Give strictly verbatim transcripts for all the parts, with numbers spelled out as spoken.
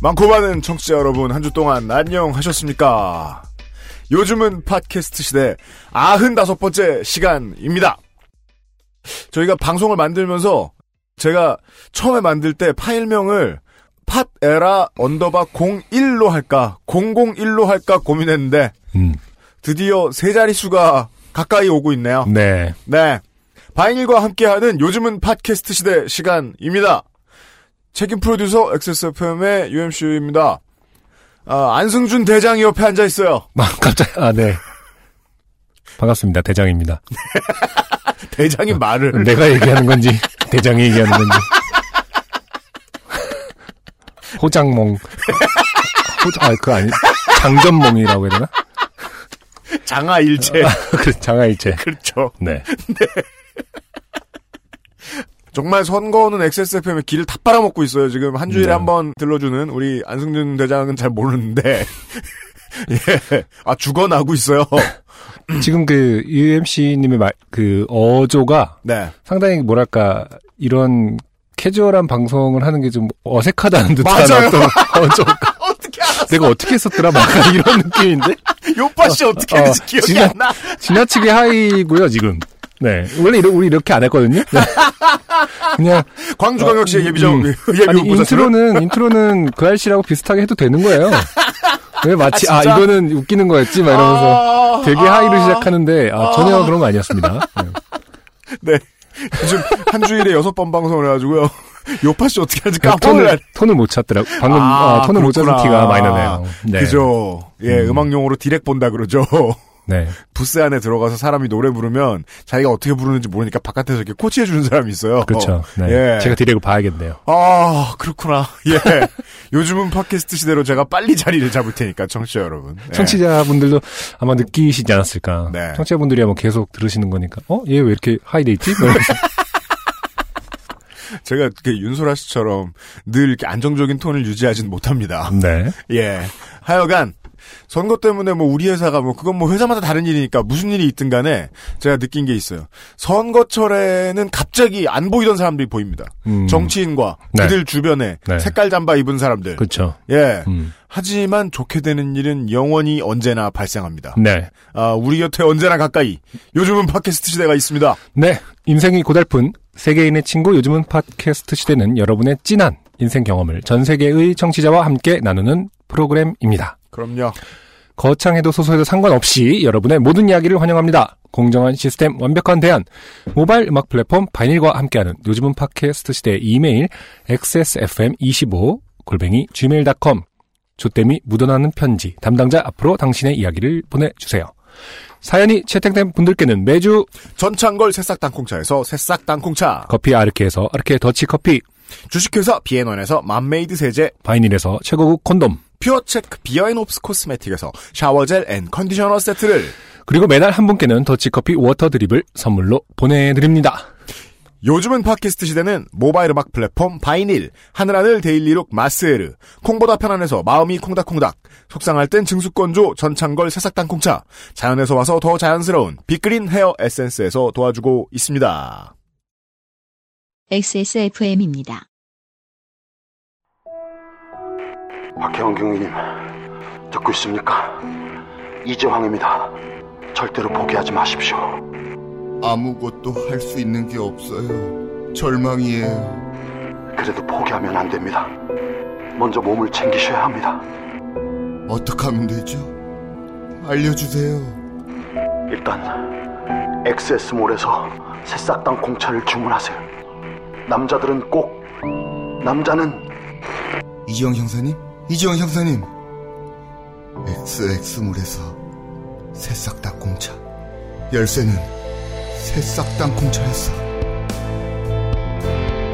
많고 많은 청취자 여러분, 한 주 동안 안녕하셨습니까? 요즘은 팟캐스트 시대 아흔다섯 번째 시간입니다. 저희가 방송을 만들면서 제가 처음에 만들 때 파일명을 팟에라 언더바 공일로 할까 공공일로 할까 고민했는데 음. 드디어 세 자릿수가 가까이 오고 있네요. 네. 네. 바이닐과 함께하는 요즘은 팟캐스트 시대 시간입니다. 책임 프로듀서 엑스에스에프엠의 유엠씨입니다. 아, 안승준 대장이 옆에 앉아있어요. 아, 깜짝, 아, 네. 반갑습니다. 대장입니다. 대장이 어, 말을. 내가 얘기하는 건지, 대장이 얘기하는 건지. 호장몽. 호장, 아, 그거 아니, 장전몽이라고 해야 되나? 장아일체. 아, 그래, 장아일체. 그렇죠. 네. 네. 정말 선거는 엑스에스에프엠의 길을 다 빨아먹고 있어요. 지금 한 주일에 네. 한번 들러주는 우리 안승준 대장은 잘 모르는데. 예. 아, 죽어나고 있어요. 지금 그, 유엠씨님의 말, 그, 어조가. 네. 상당히 뭐랄까, 이런 캐주얼한 방송을 하는 게 좀 어색하다는 듯한 어떤 어조가. 어떻게 알았어? 내가 어떻게 했었더라? 막 이런 느낌인데? 요빠씨 어떻게 했는지 어, 어, 기억이 지나, 안 나? 지나치게 하이고요, 지금. 네. 원래 이러, 우리 이렇게 안 했거든요. 네. 그냥 광주광역시 어, 예비정 음, 예비 아니 인트로는 인트로는 그 아저씨라고 비슷하게 해도 되는 거예요. 왜 마치 아, 아 이거는 웃기는 거였지 막 이러면서 아, 되게 아, 하이로 시작하는데 아, 아, 전혀 그런 거 아니었습니다. 네. 네. 요즘 한 주일에 여섯 번 방송을 해가지고요. 요파씨 어떻게 하는지 깜놀을 톤을, 톤을 못 찾더라고. 방금 아, 아, 톤을 못 찾은 티가 많이 나네요. 네. 그죠. 예, 음. 음악용어로 디렉 본다 그러죠. 네. 부스 안에 들어가서 사람이 노래 부르면 자기가 어떻게 부르는지 모르니까 바깥에서 이렇게 코치해 주는 사람이 있어요. 그렇죠. 네. 예. 제가 디렉을 봐야겠네요. 아, 그렇구나. 예. 요즘은 팟캐스트 시대로 제가 빨리 자리를 잡을 테니까 청취자 여러분. 예. 청취자분들도 아마 느끼시지 않았을까. 네. 청취자분들이 아마 계속 들으시는 거니까 어? 얘 왜 이렇게 하이돼 있지? 제가 그 윤소라 씨처럼 늘 이렇게 안정적인 톤을 유지하진 못합니다. 네. 예. 하여간 선거 때문에 뭐 우리 회사가 뭐 그건 뭐 회사마다 다른 일이니까 무슨 일이 있든 간에 제가 느낀 게 있어요. 선거철에는 갑자기 안 보이던 사람들이 보입니다. 음. 정치인과 네. 그들 주변에 네. 색깔 잠바 입은 사람들. 그렇죠. 예. 음. 하지만 좋게 되는 일은 영원히 언제나 발생합니다. 네. 아, 우리 곁에 언제나 가까이 요즘은 팟캐스트 시대가 있습니다. 네. 인생이 고달픈 세계인의 친구 요즘은 팟캐스트 시대는 여러분의 진한 인생 경험을 전 세계의 청취자와 함께 나누는 프로그램입니다. 그럼요. 거창해도 소소해도 상관없이 여러분의 모든 이야기를 환영합니다. 공정한 시스템, 완벽한 대안, 모바일 음악 플랫폼 바이닐과 함께하는 요즘은 팟캐스트 시대의 이메일 엑스에스에프엠 이십오 골뱅이 지메일 닷컴 조땜이 묻어나는 편지 담당자 앞으로 당신의 이야기를 보내주세요. 사연이 채택된 분들께는 매주 전창걸 새싹땅콩차에서 새싹땅콩차, 커피 아르케에서 아르케 더치커피, 주식회사 비앤원에서 맘메이드 세제, 바이닐에서 최고급 콘돔, 퓨어체크 비어앤옵스 코스메틱에서 샤워젤 앤 컨디셔너 세트를, 그리고 매달 한 분께는 더치커피 워터 드립을 선물로 보내드립니다. 요즘은 팟캐스트 시대는 모바일 음악 플랫폼 바이닐, 하늘하늘 데일리룩 마스에르, 콩보다 편안해서 마음이 콩닥콩닥, 속상할 땐 증수건조 전창걸 새싹땅콩차, 자연에서 와서 더 자연스러운 빅그린 헤어 에센스에서 도와주고 있습니다. 엑스에스에프엠입니다. 박혜원 경위님 듣고 있습니까? 이재황입니다. 절대로 포기하지 마십시오. 아무것도 할 수 있는 게 없어요. 절망이에요. 그래도 포기하면 안 됩니다. 먼저 몸을 챙기셔야 합니다. 어떻게 하면 되죠? 알려주세요. 일단 엑스에스몰에서 새싹땅콩차를 주문하세요. 남자들은 꼭, 남자는 이지영 형사님? 이지영 형사님! 엑스엑스몰에서 새싹땅콩차, 열쇠는 새싹땅콩차였어.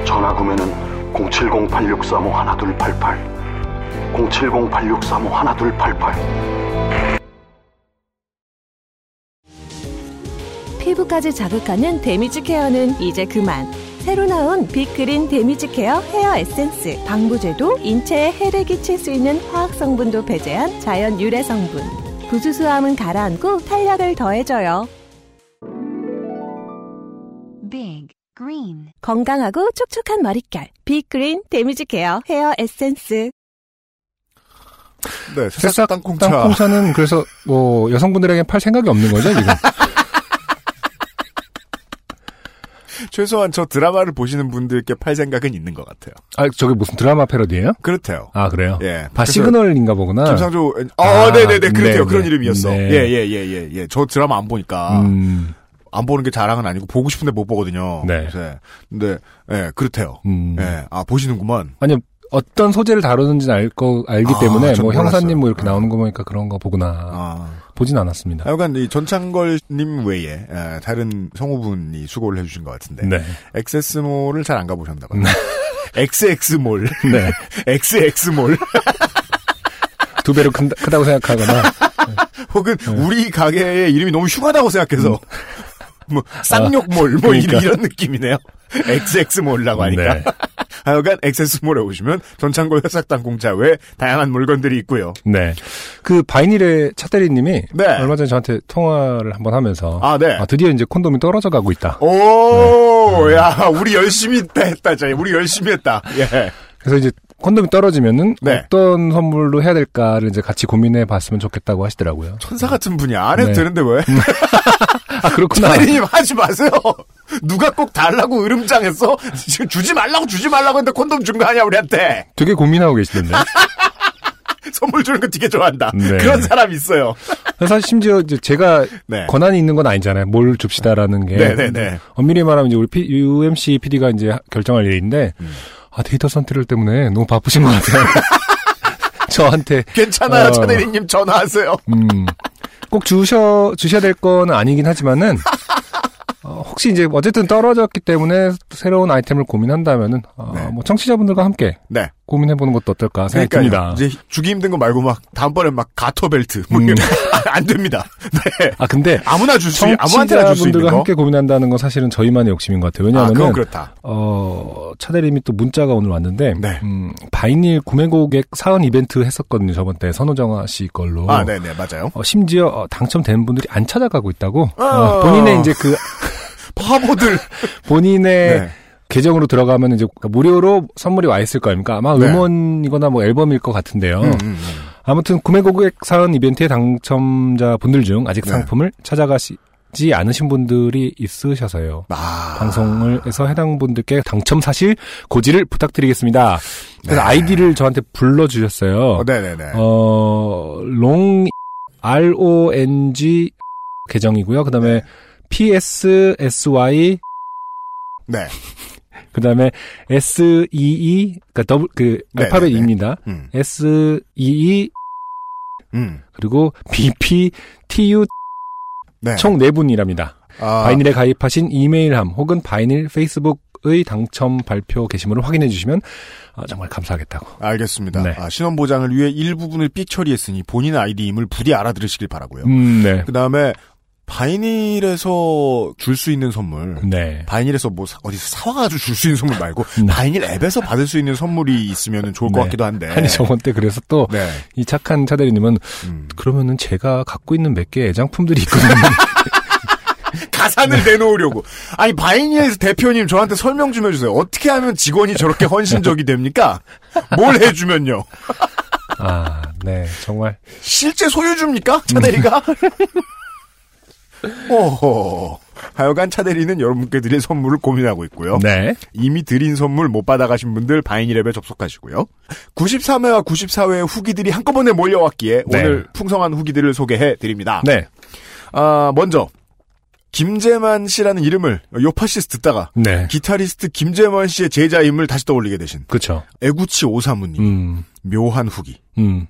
전화구매는 공칠공 팔육삼오 일이팔팔 공칠공 팔육삼오 일이팔팔. 피부까지 자극하는 데미지 케어는 이제 그만. 새로 나온 빅그린 데미지 케어 헤어 에센스. 방부제도 인체에 해를 끼칠 수 있는 화학성분도 배제한 자연 유래 성분. 부수수함은 가라앉고 탄력을 더해줘요. Big Green. 건강하고 촉촉한 머릿결. 빅그린 데미지 케어 헤어 에센스. 네, 새싹 땅콩차. 땅콩차는 그래서 뭐 여성분들에게 팔 생각이 없는 거죠, 지금? 최소한 저 드라마를 보시는 분들께 팔 생각은 있는 것 같아요. 아, 저게 무슨 드라마 패러디예요? 그렇대요. 아, 그래요? 예. 바 시그널인가 보구나. 김상조, 아, 아 네네네, 그렇대요. 네, 그런 네. 이름이었어. 네. 예, 예, 예, 예, 예. 저 드라마 안 보니까. 음. 안 보는 게 자랑은 아니고 보고 싶은데 못 보거든요. 네. 네. 근데, 예, 그렇대요. 음. 예. 아, 보시는구만. 아니요. 어떤 소재를 다루는지는 알 거, 알기 아, 때문에, 뭐, 몰랐어요. 형사님 뭐 이렇게 네. 나오는 거 보니까 그런 거 보구나. 아. 보진 않았습니다. 약간 이 전창걸님 외에, 다른 성우분이 수고를 해주신 것 같은데. 네. 엑스에스몰을 잘 안 가보셨나 봐요. 엑스엑스몰. 네. 엑스엑스몰. 두 배로 큰, 크다고 생각하거나. 혹은, 네. 우리 가게의 이름이 너무 흉하다고 생각해서. 음. 뭐, 쌍욕몰, 아, 뭐, 그러니까. 이런, 이런 느낌이네요. 엑스엑스몰이라고 하니까. 네. 하여간 엑세스몰에 오시면 전창고 새싹땅콩차 외에 다양한 물건들이 있고요. 네, 그 바이닐의 차대리님이 네. 얼마 전에 저한테 통화를 한번 하면서 아, 네. 아, 드디어 이제 콘돔이 떨어져 가고 있다. 오, 네. 야, 우리 열심히 했다, 자, 우리 열심히 했다. 예. 그래서 이제 콘돔이 떨어지면은 네. 어떤 선물로 해야 될까를 이제 같이 고민해 봤으면 좋겠다고 하시더라고요. 천사 같은 분이야. 안 해도 네. 되는데 왜? 아, 그렇구나. 차대리님 하지 마세요. 누가 꼭 달라고 으름장했어? 지금 주지 말라고 주지 말라고 했는데 콘돔 준 거 아니야 우리한테? 되게 고민하고 계시던데. 선물 주는 거 되게 좋아한다. 네. 그런 사람 있어요. 사실 심지어 이제 제가 네. 권한이 있는 건 아니잖아요. 뭘 줍시다라는 게. 네네네. 엄밀히 말하면 이제 우리 피, 유엠씨 피디가 이제 결정할 일인데 음. 아, 데이터 선택을 때문에 너무 바쁘신 것 같아요. 저한테 괜찮아요, 어, 차대리님 전화하세요. 음, 꼭 주셔 주셔야 될 건 아니긴 하지만은. 어, 혹시 이제 어쨌든 떨어졌기 때문에 새로운 아이템을 고민한다면은 어, 네. 뭐 청취자분들과 함께 네. 고민해보는 것도 어떨까 생각이 듭니다. 이제 주기 힘든 거 말고 막 다음번에 막 가토벨트 뭐 음. 안 됩니다. 네. 아 근데 아무나 줄 수, 아무한테나 줄 수 있는 거. 청취자분들과 함께 고민한다는 건 사실은 저희만의 욕심인 것 같아요. 왜냐하면은 아, 그건 그렇다. 어, 차대림이 또 문자가 오늘 왔는데 네. 음, 바이닐 구매 고객 사은 이벤트 했었거든요. 저번 때 선호정아 씨 걸로. 아 네네 맞아요. 어, 심지어 당첨된 분들이 안 찾아가고 있다고. 어... 어, 본인의 이제 그 바보들. 본인의 네. 계정으로 들어가면 이제 무료로 선물이 와 있을 거 아닙니까? 아마 네. 음원이거나 뭐 앨범일 것 같은데요. 음, 음, 음. 아무튼 구매 고객 사은 이벤트의 당첨자 분들 중 아직 네. 상품을 찾아가시 지 않으신 분들이 있으셔서요. 아. 방송에서 해당 분들께 당첨 사실 고지를 부탁드리겠습니다. 그래서 네. 아이디를 저한테 불러 주셨어요. 어, 네, 네, 네. 어, 롱 R O N G 계정이고요. 그다음에 네. P S S Y 네. 그다음에 S E E 그러니까 더블 그 알파벳 E입니다. 음. S E E 음. 그리고 B P T U 네. 총 네 분이랍니다. 아... 바이닐에 가입하신 이메일함 혹은 바이닐 페이스북의 당첨 발표 게시물을 확인해 주시면 아, 정말 감사하겠다고. 알겠습니다. 네. 아, 신원 보장을 위해 일부분을 삑 처리했으니 본인 아이디임을 부디 알아들으시길 바라고요. 음, 네. 그다음에 바이닐에서 줄 수 있는 선물, 네. 바이닐에서 뭐 어디서 사와가지고 줄 수 있는 선물 말고 네. 바이닐 앱에서 받을 수 있는 선물이 있으면 좋을 것 네. 같기도 한데. 아니 저번 때 그래서 또 네. 이 착한 차대리님은 음. 그러면은 제가 갖고 있는 몇 개의 애장품들이 있거든요. 가산을 내놓으려고. 아니 바이닐에서 대표님 저한테 설명 좀 해주세요. 어떻게 하면 직원이 저렇게 헌신적이 됩니까? 뭘 해주면요? 아, 네, 정말. 실제 소유주입니까, 차대리가? 오호. 하여간 차대리는 여러분께 드린 선물을 고민하고 있고요. 네. 이미 드린 선물 못 받아가신 분들 바이닐앱에 접속하시고요. 구십삼 회와 구십사 회의 후기들이 한꺼번에 몰려왔기에 네. 오늘 풍성한 후기들을 소개해드립니다. 네. 아, 먼저 김재만 씨라는 이름을 요파시스 듣다가 네. 기타리스트 김재만 씨의 제자임을 다시 떠올리게 되신 그쵸. 에구치 오사무님 음. 묘한 후기. 음.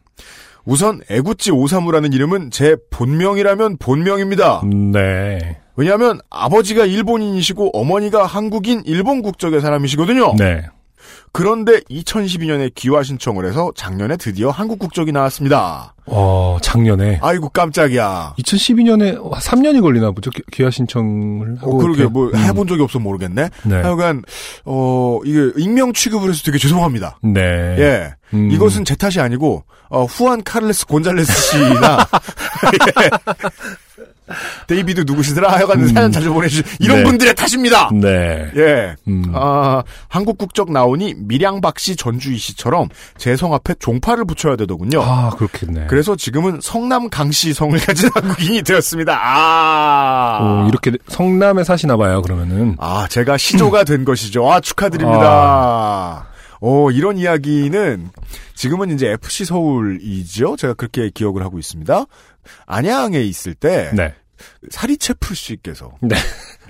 우선 에구치 오사무라는 이름은 제 본명이라면 본명입니다. 네. 왜냐하면 아버지가 일본인이시고 어머니가 한국인 일본 국적의 사람이시거든요. 네. 그런데 이천십이 년에 기화 신청을 해서 작년에 드디어 한국 국적이 나왔습니다. 어, 작년에. 아이고 깜짝이야. 이천십이 년에 삼 년이 걸리나 보죠. 기화 신청을 하고. 어, 그러게 이렇게. 뭐 해본 적이 없어 모르겠네. 네. 하여간 어, 이게 익명 취급을 해서 되게 죄송합니다. 네. 예. 음. 이것은 제 탓이 아니고 어, 후안 카를레스 곤잘레스 씨나 예. 데이비드 누구시더라? 하여간 음. 사연 자주 보내주신 이런 네. 분들의 탓입니다. 네. 예. 음. 아, 한국 국적 나오니 밀양박씨 전주이씨처럼 제 성 앞에 종파를 붙여야 되더군요. 아, 그렇겠네. 그래서 지금은 성남강씨 성을 가진 한국인이 되었습니다. 아. 오, 이렇게 성남에 사시나 봐요, 그러면은. 아, 제가 시조가 된 것이죠. 아, 축하드립니다. 아. 오, 이런 이야기는 지금은 이제 에프씨 서울이죠. 제가 그렇게 기억을 하고 있습니다. 안양에 있을 때 네. 사리체프 씨께서 네.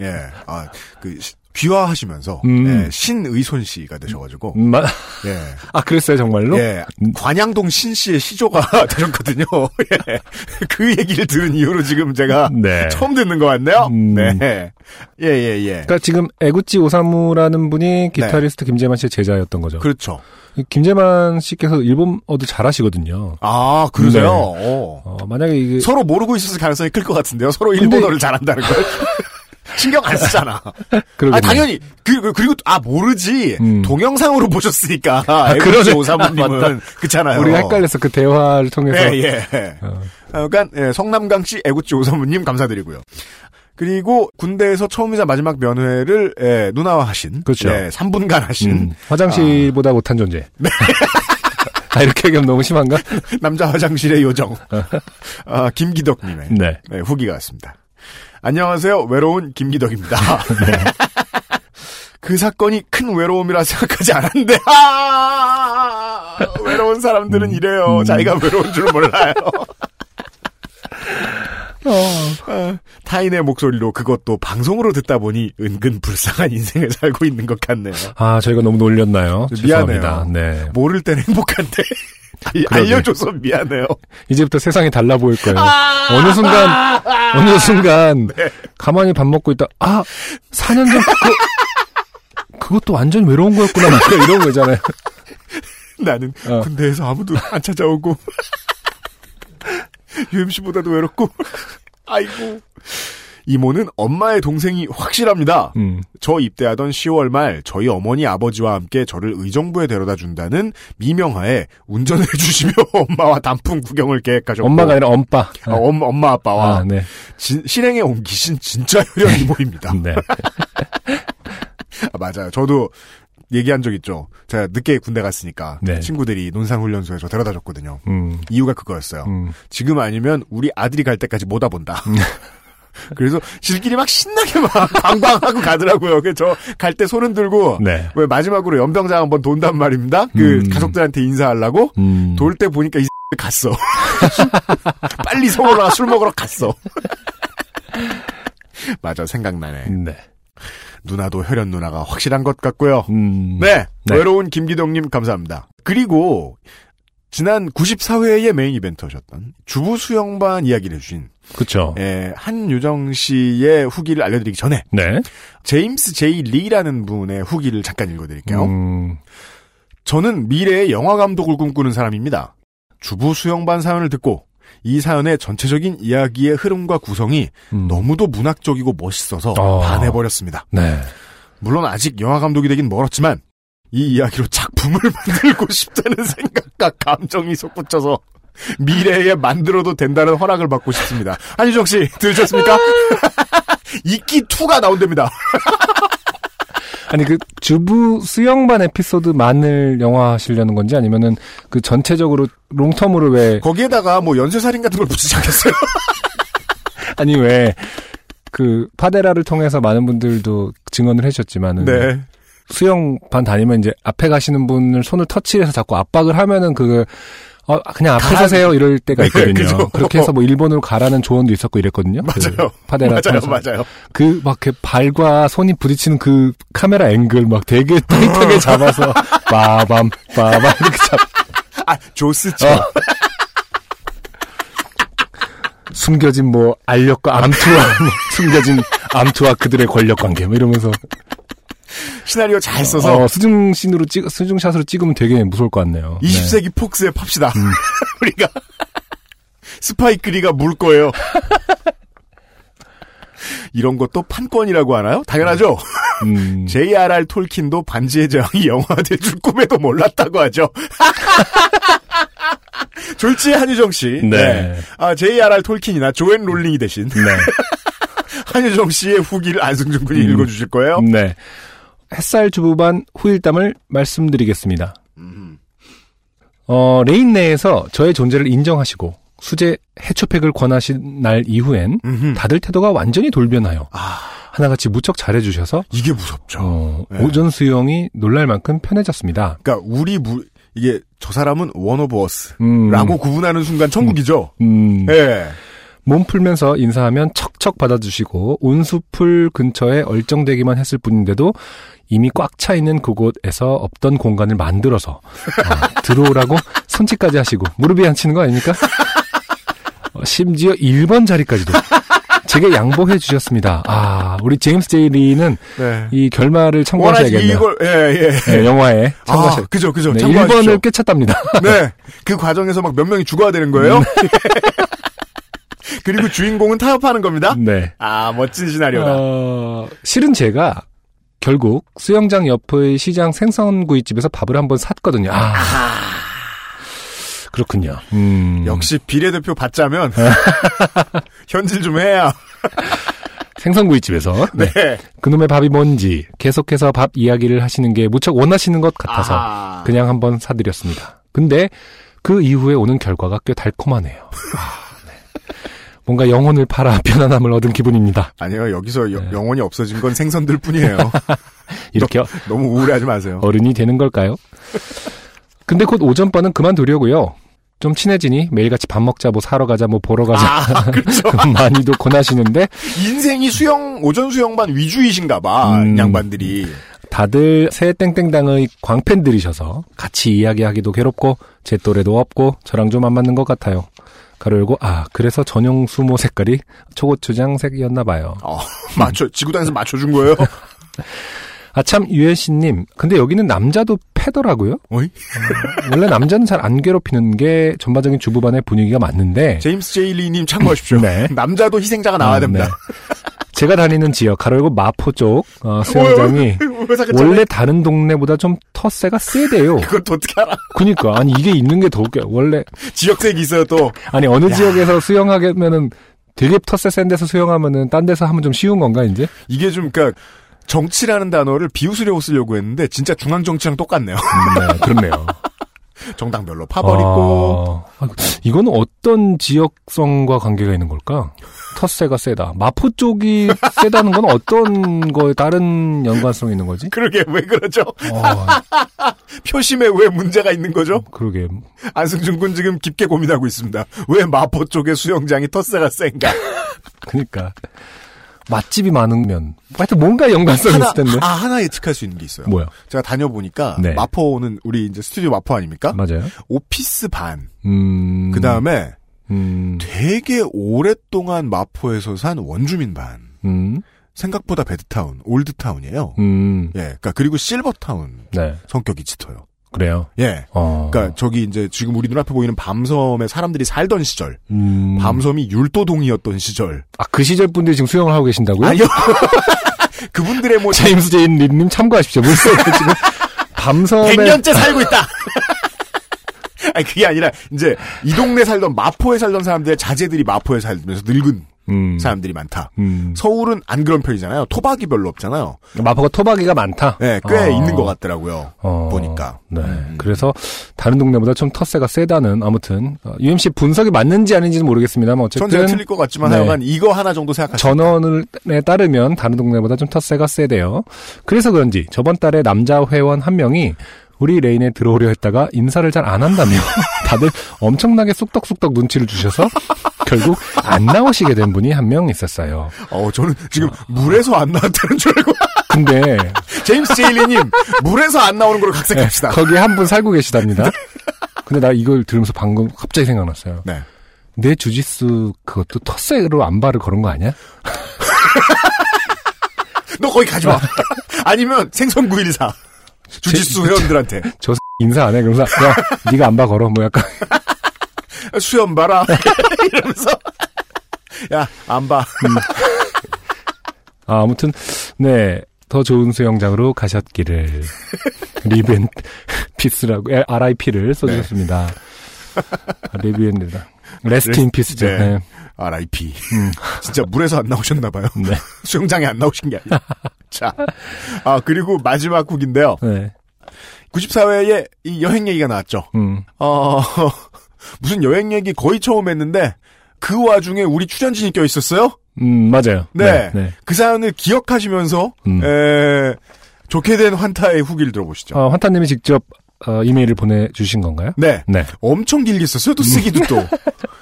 예, 아, 그 귀화하시면서 음. 예, 신의손 씨가 되셔가지고 마... 예. 아 그랬어요 정말로? 예, 관양동 신 씨의 시조가 되셨거든요. 예. 그 얘기를 들은 이후로 지금 제가 네. 처음 듣는 것 같네요. 음. 네, 예예예. 예, 예. 그러니까 지금 에구치 오사무라는 분이 기타리스트 네. 김재만 씨의 제자였던 거죠. 그렇죠. 김재만 씨께서 일본어도 잘하시거든요. 아, 그러세요? 네. 어, 만약에 이게 서로 모르고 있었을 가능성이 클 것 같은데요. 서로 근데... 일본어를 잘한다는 걸 신경 안 쓰잖아. 아, 당연히 그, 그리고 아 모르지 음. 동영상으로 보셨으니까 아, 에구치 오사무님은 그렇잖아요. 우리가 헷갈려서 그 대화를 통해서. 예, 예. 어. 그러니까 예, 성남강 씨 에구치 오사무님 감사드리고요. 그리고 군대에서 처음이자 마지막 면회를 예, 누나와 하신 그렇죠. 예, 삼 분간 하신 음, 화장실보다 아... 못한 존재. 네. 아, 이렇게 얘기하면 너무 심한가? 남자 화장실의 요정 아, 김기덕님의 네. 네, 후기가 왔습니다. 안녕하세요. 외로운 김기덕입니다. 네. 그 사건이 큰 외로움이라 생각하지 않았는데 아! 외로운 사람들은 음, 이래요. 음. 자기가 외로운 줄 몰라요. 어. 타인의 목소리로 그것도 방송으로 듣다 보니 은근 불쌍한 인생을 살고 있는 것 같네요. 아, 저희가 너무 놀렸나요? 미안합니다. 네. 모를 땐 행복한데 알려줘서 미안해요. 이제부터 세상이 달라 보일 거예요. 아~ 어느 순간 아~ 아~ 어느 순간 네. 가만히 밥 먹고 있다. 아, 사 년 전 그, 그것도 완전 외로운 거였구나. 이런 거잖아요. 나는 어. 군대에서 아무도 안 찾아오고 유엠씨보다도 외롭고 아이고. 이모는 엄마의 동생이 확실합니다. 음. 저 입대하던 시월 말 저희 어머니 아버지와 함께 저를 의정부에 데려다 준다는 미명하에 운전을 해주시며 엄마와 단풍 구경을 계획하셨고 엄마가 아니라 엄빠 어, 엄, 엄마 아빠와 아, 네. 진, 실행에 옮기신 진짜 효력 이모입니다. 네. 아, 맞아요. 저도 얘기한 적 있죠. 제가 늦게 군대 갔으니까 네. 친구들이 논산훈련소에 저 데려다 줬거든요. 음. 이유가 그거였어요. 음. 지금 아니면 우리 아들이 갈 때까지 못 와본다. 음. 그래서 질끼리 막 신나게 막 방방하고 가더라고요. 그래서 저 갈 때 손은 들고 네. 왜 마지막으로 연병장 한번 돈단 말입니다. 그 음. 가족들한테 인사하려고 음. 돌 때 보니까 이 X 갔어. 빨리 서울로 술 먹으러 갔어. 맞아, 생각나네. 네. 누나도 혈연 누나가 확실한 것 같고요. 음... 네, 네. 외로운 김기동님 감사합니다. 그리고 지난 구십사 회의 메인 이벤트셨던 주부 수영반 이야기를 해주신 그쵸. 예, 한유정 씨의 후기를 알려드리기 전에 네. 제임스 제이 리라는 분의 후기를 잠깐 읽어드릴게요. 음... 저는 미래의 영화감독을 꿈꾸는 사람입니다. 주부 수영반 사연을 듣고 이 사연의 전체적인 이야기의 흐름과 구성이 음. 너무도 문학적이고 멋있어서 어. 반해버렸습니다. 네. 물론 아직 영화감독이 되긴 멀었지만 이 이야기로 작품을 만들고 싶다는 생각과 감정이 솟구쳐서 미래에 만들어도 된다는 허락을 받고 싶습니다. 한유정 씨 들으셨습니까? 이끼이가 나온답니다. 아니 그 주부 수영반 에피소드만을 영화 하시려는 건지 아니면은 그 전체적으로 롱텀으로 왜 거기에다가 뭐 연쇄살인 같은 걸 붙이지 않겠어요? 아니 왜 그 파데라를 통해서 많은 분들도 증언을 해주셨지만은 네. 수영반 다니면 이제 앞에 가시는 분을 손을 터치해서 자꾸 압박을 하면은 그 어, 그냥 앞에 서세요 이럴 때가 있거든요. 네, 그렇죠. 그렇게 해서 뭐 일본으로 가라는 조언도 있었고 이랬거든요. 맞아요. 그 파데라 맞아요, 맞아요. 그 막 그 발과 손이 부딪히는 그 카메라 앵글 막 되게 타이트하게 잡아서 빠밤 빠밤 이렇게 잡. 아 조스죠. 어. 숨겨진 뭐 알력과 암투와 숨겨진 암투와 그들의 권력 관계 뭐 이러면서. 시나리오 잘 써서 어, 수중신으로 찍 수중샷으로 찍으면 되게 무서울 것 같네요. 이십 세기 네. 폭스에 팝시다. 음. 우리가 스파이크리가 물 거예요. 이런 것도 판권이라고 하나요? 당연하죠. 음. 제이알알 톨킨도 반지의 제왕이 영화가 될 줄 꿈에도 몰랐다고 하죠. 졸지의 한유정 씨. 네. 네. 아, 제이알알 톨킨이나 조앤 롤링이 대신. 네. 한유정 씨의 후기를 안승준 군이 음. 읽어주실 거예요. 네. 햇살 주부반 후일담을 말씀드리겠습니다. 음. 어, 레인 내에서 저의 존재를 인정하시고, 수제 해초팩을 권하신 날 이후엔 음흠. 다들 태도가 완전히 돌변하여 아. 하나같이 무척 잘해주셔서 이게 무섭죠. 어, 네. 오전 수영이 놀랄 만큼 편해졌습니다. 그러니까 우리 무, 이게 저 사람은 원 오브 어스라고 음. 구분하는 순간 천국이죠. 음. 음. 네. 몸 풀면서 인사하면 척척 받아주시고 온수풀 근처에 얼쩡대기만 했을 뿐인데도 이미 꽉 차있는 그곳에서 없던 공간을 만들어서 어, 들어오라고 손짓까지 하시고 무릎에 앉히는 거 아닙니까? 심지어 일 번 자리까지도 제게 양보해 주셨습니다. 아, 우리 제임스 제이 리는 네. 이 결말을 참고하셔야겠네요. 이걸, 예, 예. 네, 영화에 참고하셔야. 아, 그죠, 그죠. 네, 일 번을 꿰찼답니다. 네, 그 과정에서 막 몇 명이 죽어야 되는 거예요. 그리고 주인공은 타협하는 겁니다. 네. 아, 멋진 시나리오다. 어, 실은 제가 결국 수영장 옆의 시장 생선구이집에서 밥을 한번 샀거든요. 아. 아. 그렇군요. 음. 역시 비례대표 받자면 현질 좀 해야. 생선구이집에서 네. 네. 그놈의 밥이 뭔지 계속해서 밥 이야기를 하시는 게 무척 원하시는 것 같아서 아. 그냥 한번 사드렸습니다. 근데 그 이후에 오는 결과가 꽤 달콤하네요. 뭔가 영혼을 팔아 편안함을 얻은 기분입니다. 아니요, 여기서 여, 네. 영혼이 없어진 건 생선들 뿐이에요. 이렇게요? 너, 너무 우울해하지 마세요. 어른이 되는 걸까요? 근데 곧 오전반은 그만두려고요. 좀 친해지니 매일같이 밥 먹자, 뭐 사러 가자, 뭐 보러 가자. 아, 그렇죠. 많이도 권하시는데. 인생이 수영, 오전 수영반 위주이신가 봐, 음, 양반들이. 다들 새 땡땡당의 광팬들이셔서 같이 이야기하기도 괴롭고 제 또래도 없고 저랑 좀 안 맞는 것 같아요. 가로 열고 아 그래서 전용 수모 색깔이 초고추장색이었나 봐요. 어, 맞춰 지구단에서 맞춰준 거예요. 아 참 유혜씨님 근데 여기는 남자도 패더라고요. 어이? 원래 남자는 잘 안 괴롭히는 게 전반적인 주부반의 분위기가 맞는데 제임스 제이 리님 참고하십시오. 네. 남자도 희생자가 나와야 음, 됩니다. 네. 제가 다니는 지역 가로 열고 마포 쪽 어, 수영장이 원래 다른 동네보다 좀 텃세가 세대요. 그걸 또 어떻게 알아? 그니까 아니 이게 있는 게 더 웃겨. 원래 지역색이 있어요 또. 아니 어느 야. 지역에서 수영하면은 되게 텃세 센 데서 수영하면은 딴 데서 하면 좀 쉬운 건가 이제? 이게 좀 그러니까 정치라는 단어를 비웃으려고 쓰려고 했는데 진짜 중앙 정치랑 똑같네요. 음, 네, 그렇네요. 정당별로 파벌있고 아, 이건 어떤 지역성과 관계가 있는 걸까? 텃세가 세다. 마포 쪽이 세다는 건 어떤 거에 다른 연관성이 있는 거지? 그러게 왜 그러죠? 어. 표심에 왜 문제가 있는 거죠? 그러게 안승준 군 지금 깊게 고민하고 있습니다. 왜 마포 쪽의 수영장이 텃세가 센가? 그러니까 맛집이 많으면 하여튼 뭔가 연관성이 하나, 있을 텐데. 아, 하나 예측할 수 있는 게 있어요. 뭐야? 제가 다녀보니까 네. 마포는 우리 이제 스튜디오 마포 아닙니까? 맞아요. 오피스 반. 음... 그다음에 음... 되게 오랫동안 마포에서 산 원주민 반. 음... 생각보다 배드타운, 올드타운이에요. 음... 예. 그러니까 그리고 실버타운. 네. 성격이 짙어요. 그래요? 예. 어... 그러니까 저기 이제 지금 우리 눈앞에 보이는 밤섬에 사람들이 살던 시절. 음... 밤섬이 율도동이었던 시절. 아, 그 시절 분들이 지금 수영을 하고 계신다고요? 아니요. 그분들의 뭐 제임스 제인 님 참고하십시오. 무슨 지금 밤섬에 백 년째 살고 있다. 아니 그게 아니라 이제 이 동네 살던 마포에 살던 사람들의 자제들이 마포에 살면서 늙은 음. 사람들이 많다. 음. 서울은 안 그런 편이잖아요. 토박이 별로 없잖아요. 마포가 토박이가 많다. 네, 꽤 어. 있는 것 같더라고요. 어. 보니까. 네. 음. 그래서 다른 동네보다 좀 텃세가 세다는 아무튼 유엠씨 분석이 맞는지 아닌지는 모르겠습니다만 어쨌든 전 제가 틀릴 것 같지만 네. 하여간 이거 하나 정도 생각하십니까? 전원에 따르면 다른 동네보다 좀 텃세가 세대요. 그래서 그런지 저번 달에 남자 회원 한 명이 우리 레인에 들어오려 했다가 인사를 잘 안 한다며 다들 엄청나게 쑥덕쑥덕 눈치를 주셔서 결국 안 나오시게 된 분이 한 명 있었어요. 어, 저는 지금 어, 물에서 안 나왔다는 줄 알고. 근데 제임스 제일리님 물에서 안 나오는 걸로 각색합시다. 네, 거기에 한 분 살고 계시답니다. 근데 나 이걸 들으면서 방금 갑자기 생각났어요. 네. 내 주짓수 그것도 텃세로 안바를 걸은 거 아니야? 너 거기 가지 마. 아니면 생선 구일사 주짓수 제, 회원들한테 저, 저 인사 안 해. 그러면서 야 네가 안 봐 걸어 뭐 약간 수염 봐라 이러면서 야 안 봐. 음. 아, 아무튼 네. 더 좋은 수영장으로 가셨기를 리벤 피스라고 알아이피를 써주셨습니다. 네. 아, 리벤입니다. 레스트 인 피스죠. 네. 네. 알아이피. 음. 진짜 물에서 안 나오셨나봐요. 네. 수영장에 안 나오신 게 아니에요. 자, 아 그리고 마지막 곡인데요. 네. 구십사 회에 이 여행 얘기가 나왔죠. 음. 어, 무슨 여행 얘기 거의 처음 했는데 그 와중에 우리 출연진이 껴 있었어요. 음, 맞아요. 네. 네, 네. 그 사연을 기억하시면서, 음. 에, 좋게 된 환타의 후기를 들어보시죠. 어, 환타님이 직접, 어, 이메일을 보내주신 건가요? 네. 네. 엄청 길게 썼어요. 또 쓰기도 음. 또.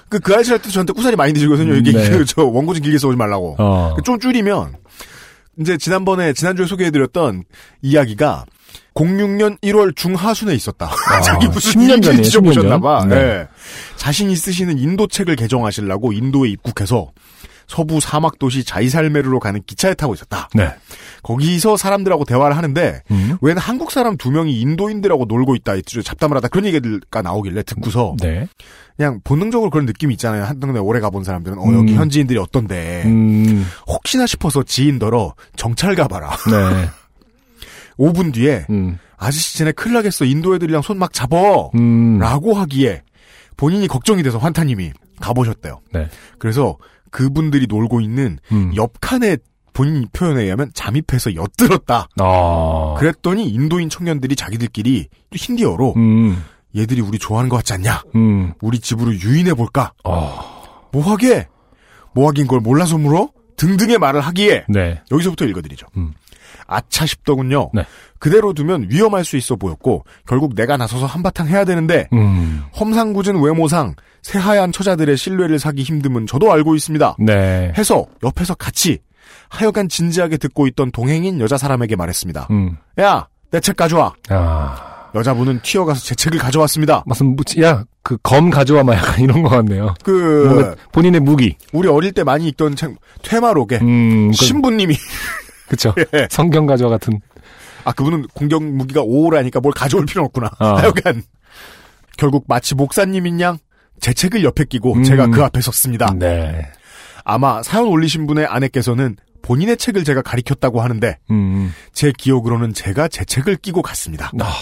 그, 그 아저씨한테 저한테 꾸사리 많이 드시거든요. 이게, 네. 그, 저, 원고 좀 길게 써오지 말라고. 어. 좀 줄이면, 이제 지난번에, 지난주에 소개해드렸던 이야기가, 공육 년 일월 중하순에 있었다. 아, 자기 무슨 십 년 전에 지적하셨나봐. 네. 네. 자신이 쓰시는 인도책을 개정하시려고 인도에 입국해서, 서부 사막 도시 자이살메르로 가는 기차에 타고 있었다. 네. 거기서 사람들하고 대화를 하는데 음? 웬 한국 사람 두 명이 인도인들하고 놀고 있다, 잡담을 하다 그런 얘기가 나오길래 듣고서 네. 그냥 본능적으로 그런 느낌이 있잖아요. 한동네 오래 가본 사람들은 어 음. 여기 현지인들이 어떤데 음. 혹시나 싶어서 지인더러 정찰 가봐라. 네. 오 분 뒤에 음. 아저씨 쟤네 큰일 나겠어. 인도 애들이랑 손 막 잡어 음. 라고 하기에 본인이 걱정이 돼서 환타님이 가보셨대요. 네. 그래서 그분들이 놀고 있는 음. 옆칸에 본인 표현에 의하면 잠입해서 엿들었다. 아. 그랬더니 인도인 청년들이 자기들끼리 힌디어로 음. 얘들이 우리 좋아하는 것 같지 않냐. 음. 우리 집으로 유인해볼까. 아. 뭐하게? 뭐하긴 걸 몰라서 물어? 등등의 말을 하기에 네. 여기서부터 읽어드리죠. 음. 아차 싶더군요. 네. 그대로 두면 위험할 수 있어 보였고 결국 내가 나서서 한바탕 해야 되는데 음. 험상궂은 외모상 새하얀 처자들의 신뢰를 사기 힘듦은 저도 알고 있습니다. 네. 해서 옆에서 같이 하여간 진지하게 듣고 있던 동행인 여자 사람에게 말했습니다. 음. 야, 내 책 가져와. 아. 여자분은 튀어가서 제 책을 가져왔습니다. 무슨 야, 그 검 가져와 마 약간 이런 것 같네요. 그 본인의 무기. 우리 어릴 때 많이 읽던 책 퇴마록에 음, 신부님이. 그렇죠. 예. 성경가져와 같은. 아 그분은 공격 무기가 오호라니까 뭘 가져올 필요는 없구나. 어. 하여간 결국 마치 목사님인 양 제 책을 옆에 끼고 음. 제가 그 앞에 섰습니다. 네. 아마 사연 올리신 분의 아내께서는 본인의 책을 제가 가리켰다고 하는데 음. 제 기억으로는 제가 제 책을 끼고 갔습니다. 아.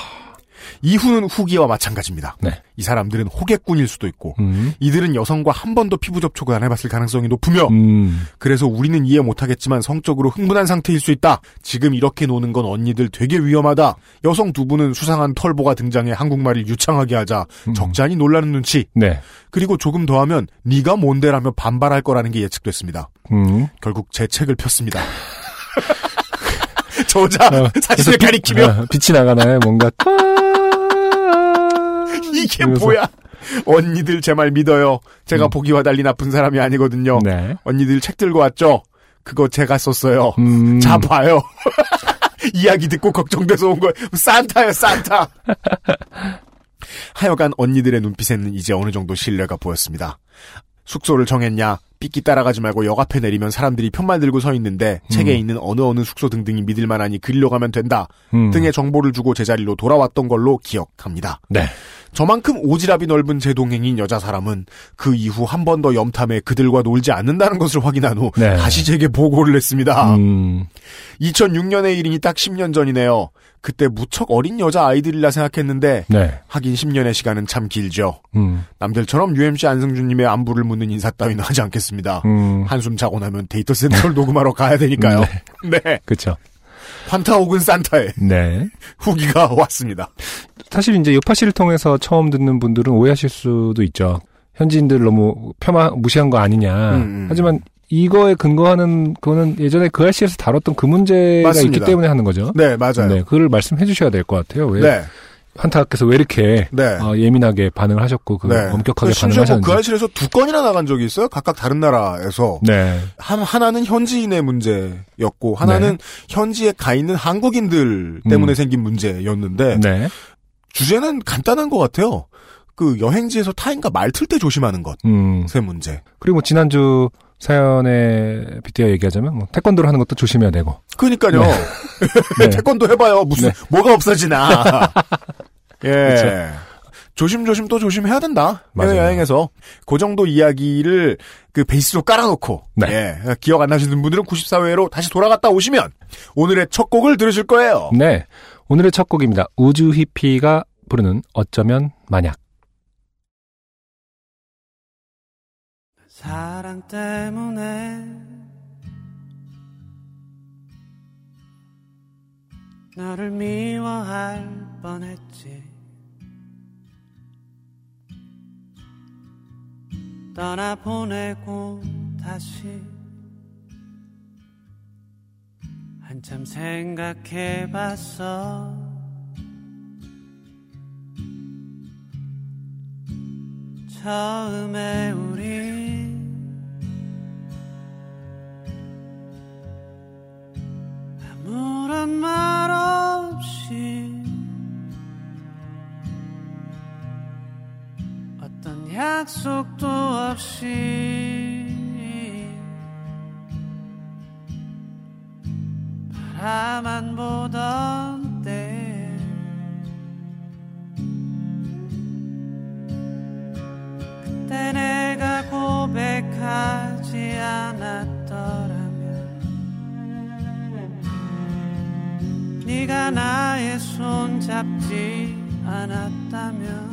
이후는 후기와 마찬가지입니다. 네. 이 사람들은 호객꾼일 수도 있고 음. 이들은 여성과 한 번도 피부 접촉을 안 해봤을 가능성이 높으며 음. 그래서 우리는 이해 못하겠지만 성적으로 흥분한 상태일 수 있다. 지금 이렇게 노는 건 언니들 되게 위험하다. 여성 두 분은 수상한 털보가 등장해 한국말을 유창하게 하자 음. 적잖이 놀라는 눈치. 네. 그리고 조금 더 하면 네가 뭔데라며 반발할 거라는 게 예측됐습니다. 음. 결국 제 책을 폈습니다. 저자 어, 사진을 가리키며 어, 빛이 나가나요? 뭔가 이게 그래서... 뭐야? 언니들 제 말 믿어요. 제가 음. 보기와 달리 나쁜 사람이 아니거든요. 네. 언니들 책 들고 왔죠? 그거 제가 썼어요. 음. 자 봐요. 이야기 듣고 걱정돼서 온 거예요. 산타예요, 산타. 하여간 언니들의 눈빛에는 이제 어느 정도 신뢰가 보였습니다. 숙소를 정했냐? 삐끼 따라가지 말고 역 앞에 내리면 사람들이 편만 들고 서 있는데 음. 책에 있는 어느 어느 숙소 등등이 믿을 만하니 그리로 가면 된다 음. 등의 정보를 주고 제자리로 돌아왔던 걸로 기억합니다. 네. 저만큼 오지랖이 넓은 제 동행인 여자 사람은 그 이후 한 번 더 염탐해 그들과 놀지 않는다는 것을 확인한 후 네. 다시 제게 보고를 했습니다. 음. 이천육 년의 일이니 딱 십 년 전이네요. 그때 무척 어린 여자 아이들이라 생각했는데 네. 하긴 십 년의 시간은 참 길죠. 음. 남들처럼 유엠씨 안승준님의 안부를 묻는 인사 따위는 하지 않겠습니다. 음. 한숨 자고 나면 데이터 센터를 녹음하러 가야 되니까요. 네, 네. 그렇죠. 환타 혹은 산타에 네. 후기가 왔습니다. 사실 이제 요파씨를 통해서 처음 듣는 분들은 오해하실 수도 있죠. 현지인들 너무 폄하 무시한 거 아니냐. 음. 하지만 이거에 근거하는 그거는 예전에 그 아씨에서 다뤘던 그 문제가 맞습니다. 있기 때문에 하는 거죠. 네, 맞아요. 네, 그걸 말씀해 주셔야 될 것 같아요. 왜 네. 환타께서 왜 이렇게 네. 어, 예민하게 반응을 하셨고 그 네. 엄격하게 반응을 하셨는지. 그 아씨에서 두 건이나 나간 적이 있어요. 각각 다른 나라에서. 네. 한, 하나는 현지인의 문제였고 하나는 네. 현지에 가 있는 한국인들 때문에 음. 생긴 문제였는데 네. 주제는 간단한 것 같아요. 그 여행지에서 타인과 말틀 때 조심하는 것. 음. 세 문제. 그리고 뭐 지난주 사연에 빗대어 얘기하자면 뭐 태권도를 하는 것도 조심해야 되고. 그러니까요. 네. 태권도 해봐요. 무슨 네. 뭐가 없어지나. 예. 그렇죠. 조심조심 또 조심해야 된다. 맞아요. 여행에서 그 정도 이야기를 그 베이스로 깔아놓고 네. 예, 기억 안 나시는 분들은 구십사 회로 다시 돌아갔다 오시면 오늘의 첫 곡을 들으실 거예요. 네. 오늘의 첫 곡입니다. 우주히피가 부르는 어쩌면 만약. 사랑 때문에 너를 미워할 뻔했지. 떠나보내고 다시 한참 생각해봤어. 처음에 우리 아무런 말 없이 어떤 약속도 없이 바라만 보던 때 그때 내가 고백하지 않았더라면 네가 나의 손 잡지 않았다면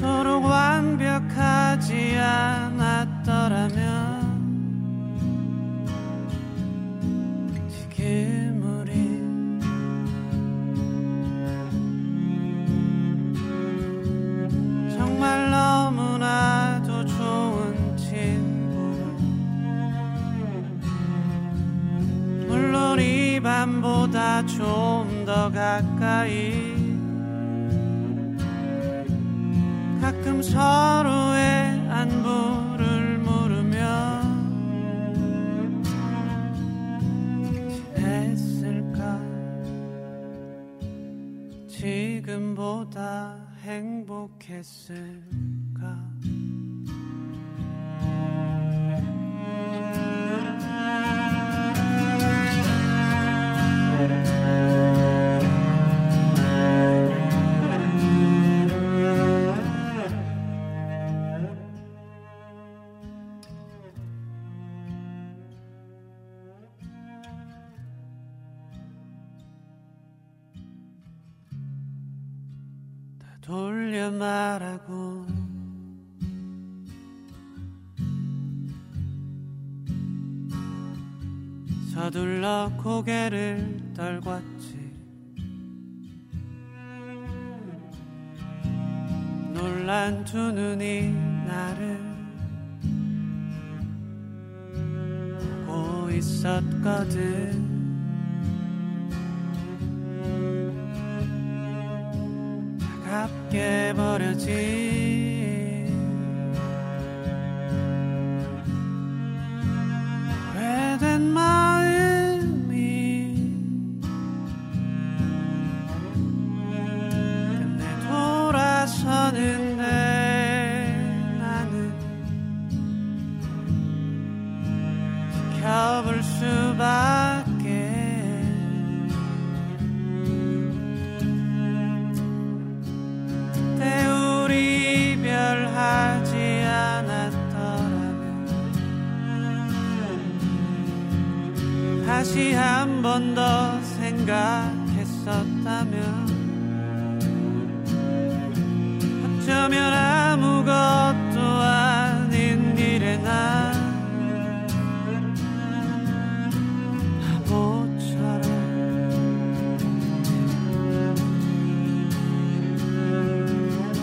서로 완벽하지 않았더라면 지금 우리 정말 너무나도 좋은 친구. 물론 이 밤보다 좀 더 가까이 가끔 서로의 안부를 물으며 지냈을까. 지금보다 행복했을까. 돌려 말하고 서둘러 고개를 떨궜지. 놀란 두 눈이 나를 보고 있었거든. 깨버려진 오래된 마음이 끝내 돌아서는데 나는 지켜볼 수밖에. 다시 한 번 더 생각했었다면 어쩌면 아무것도 아닌 일에 난 바보처럼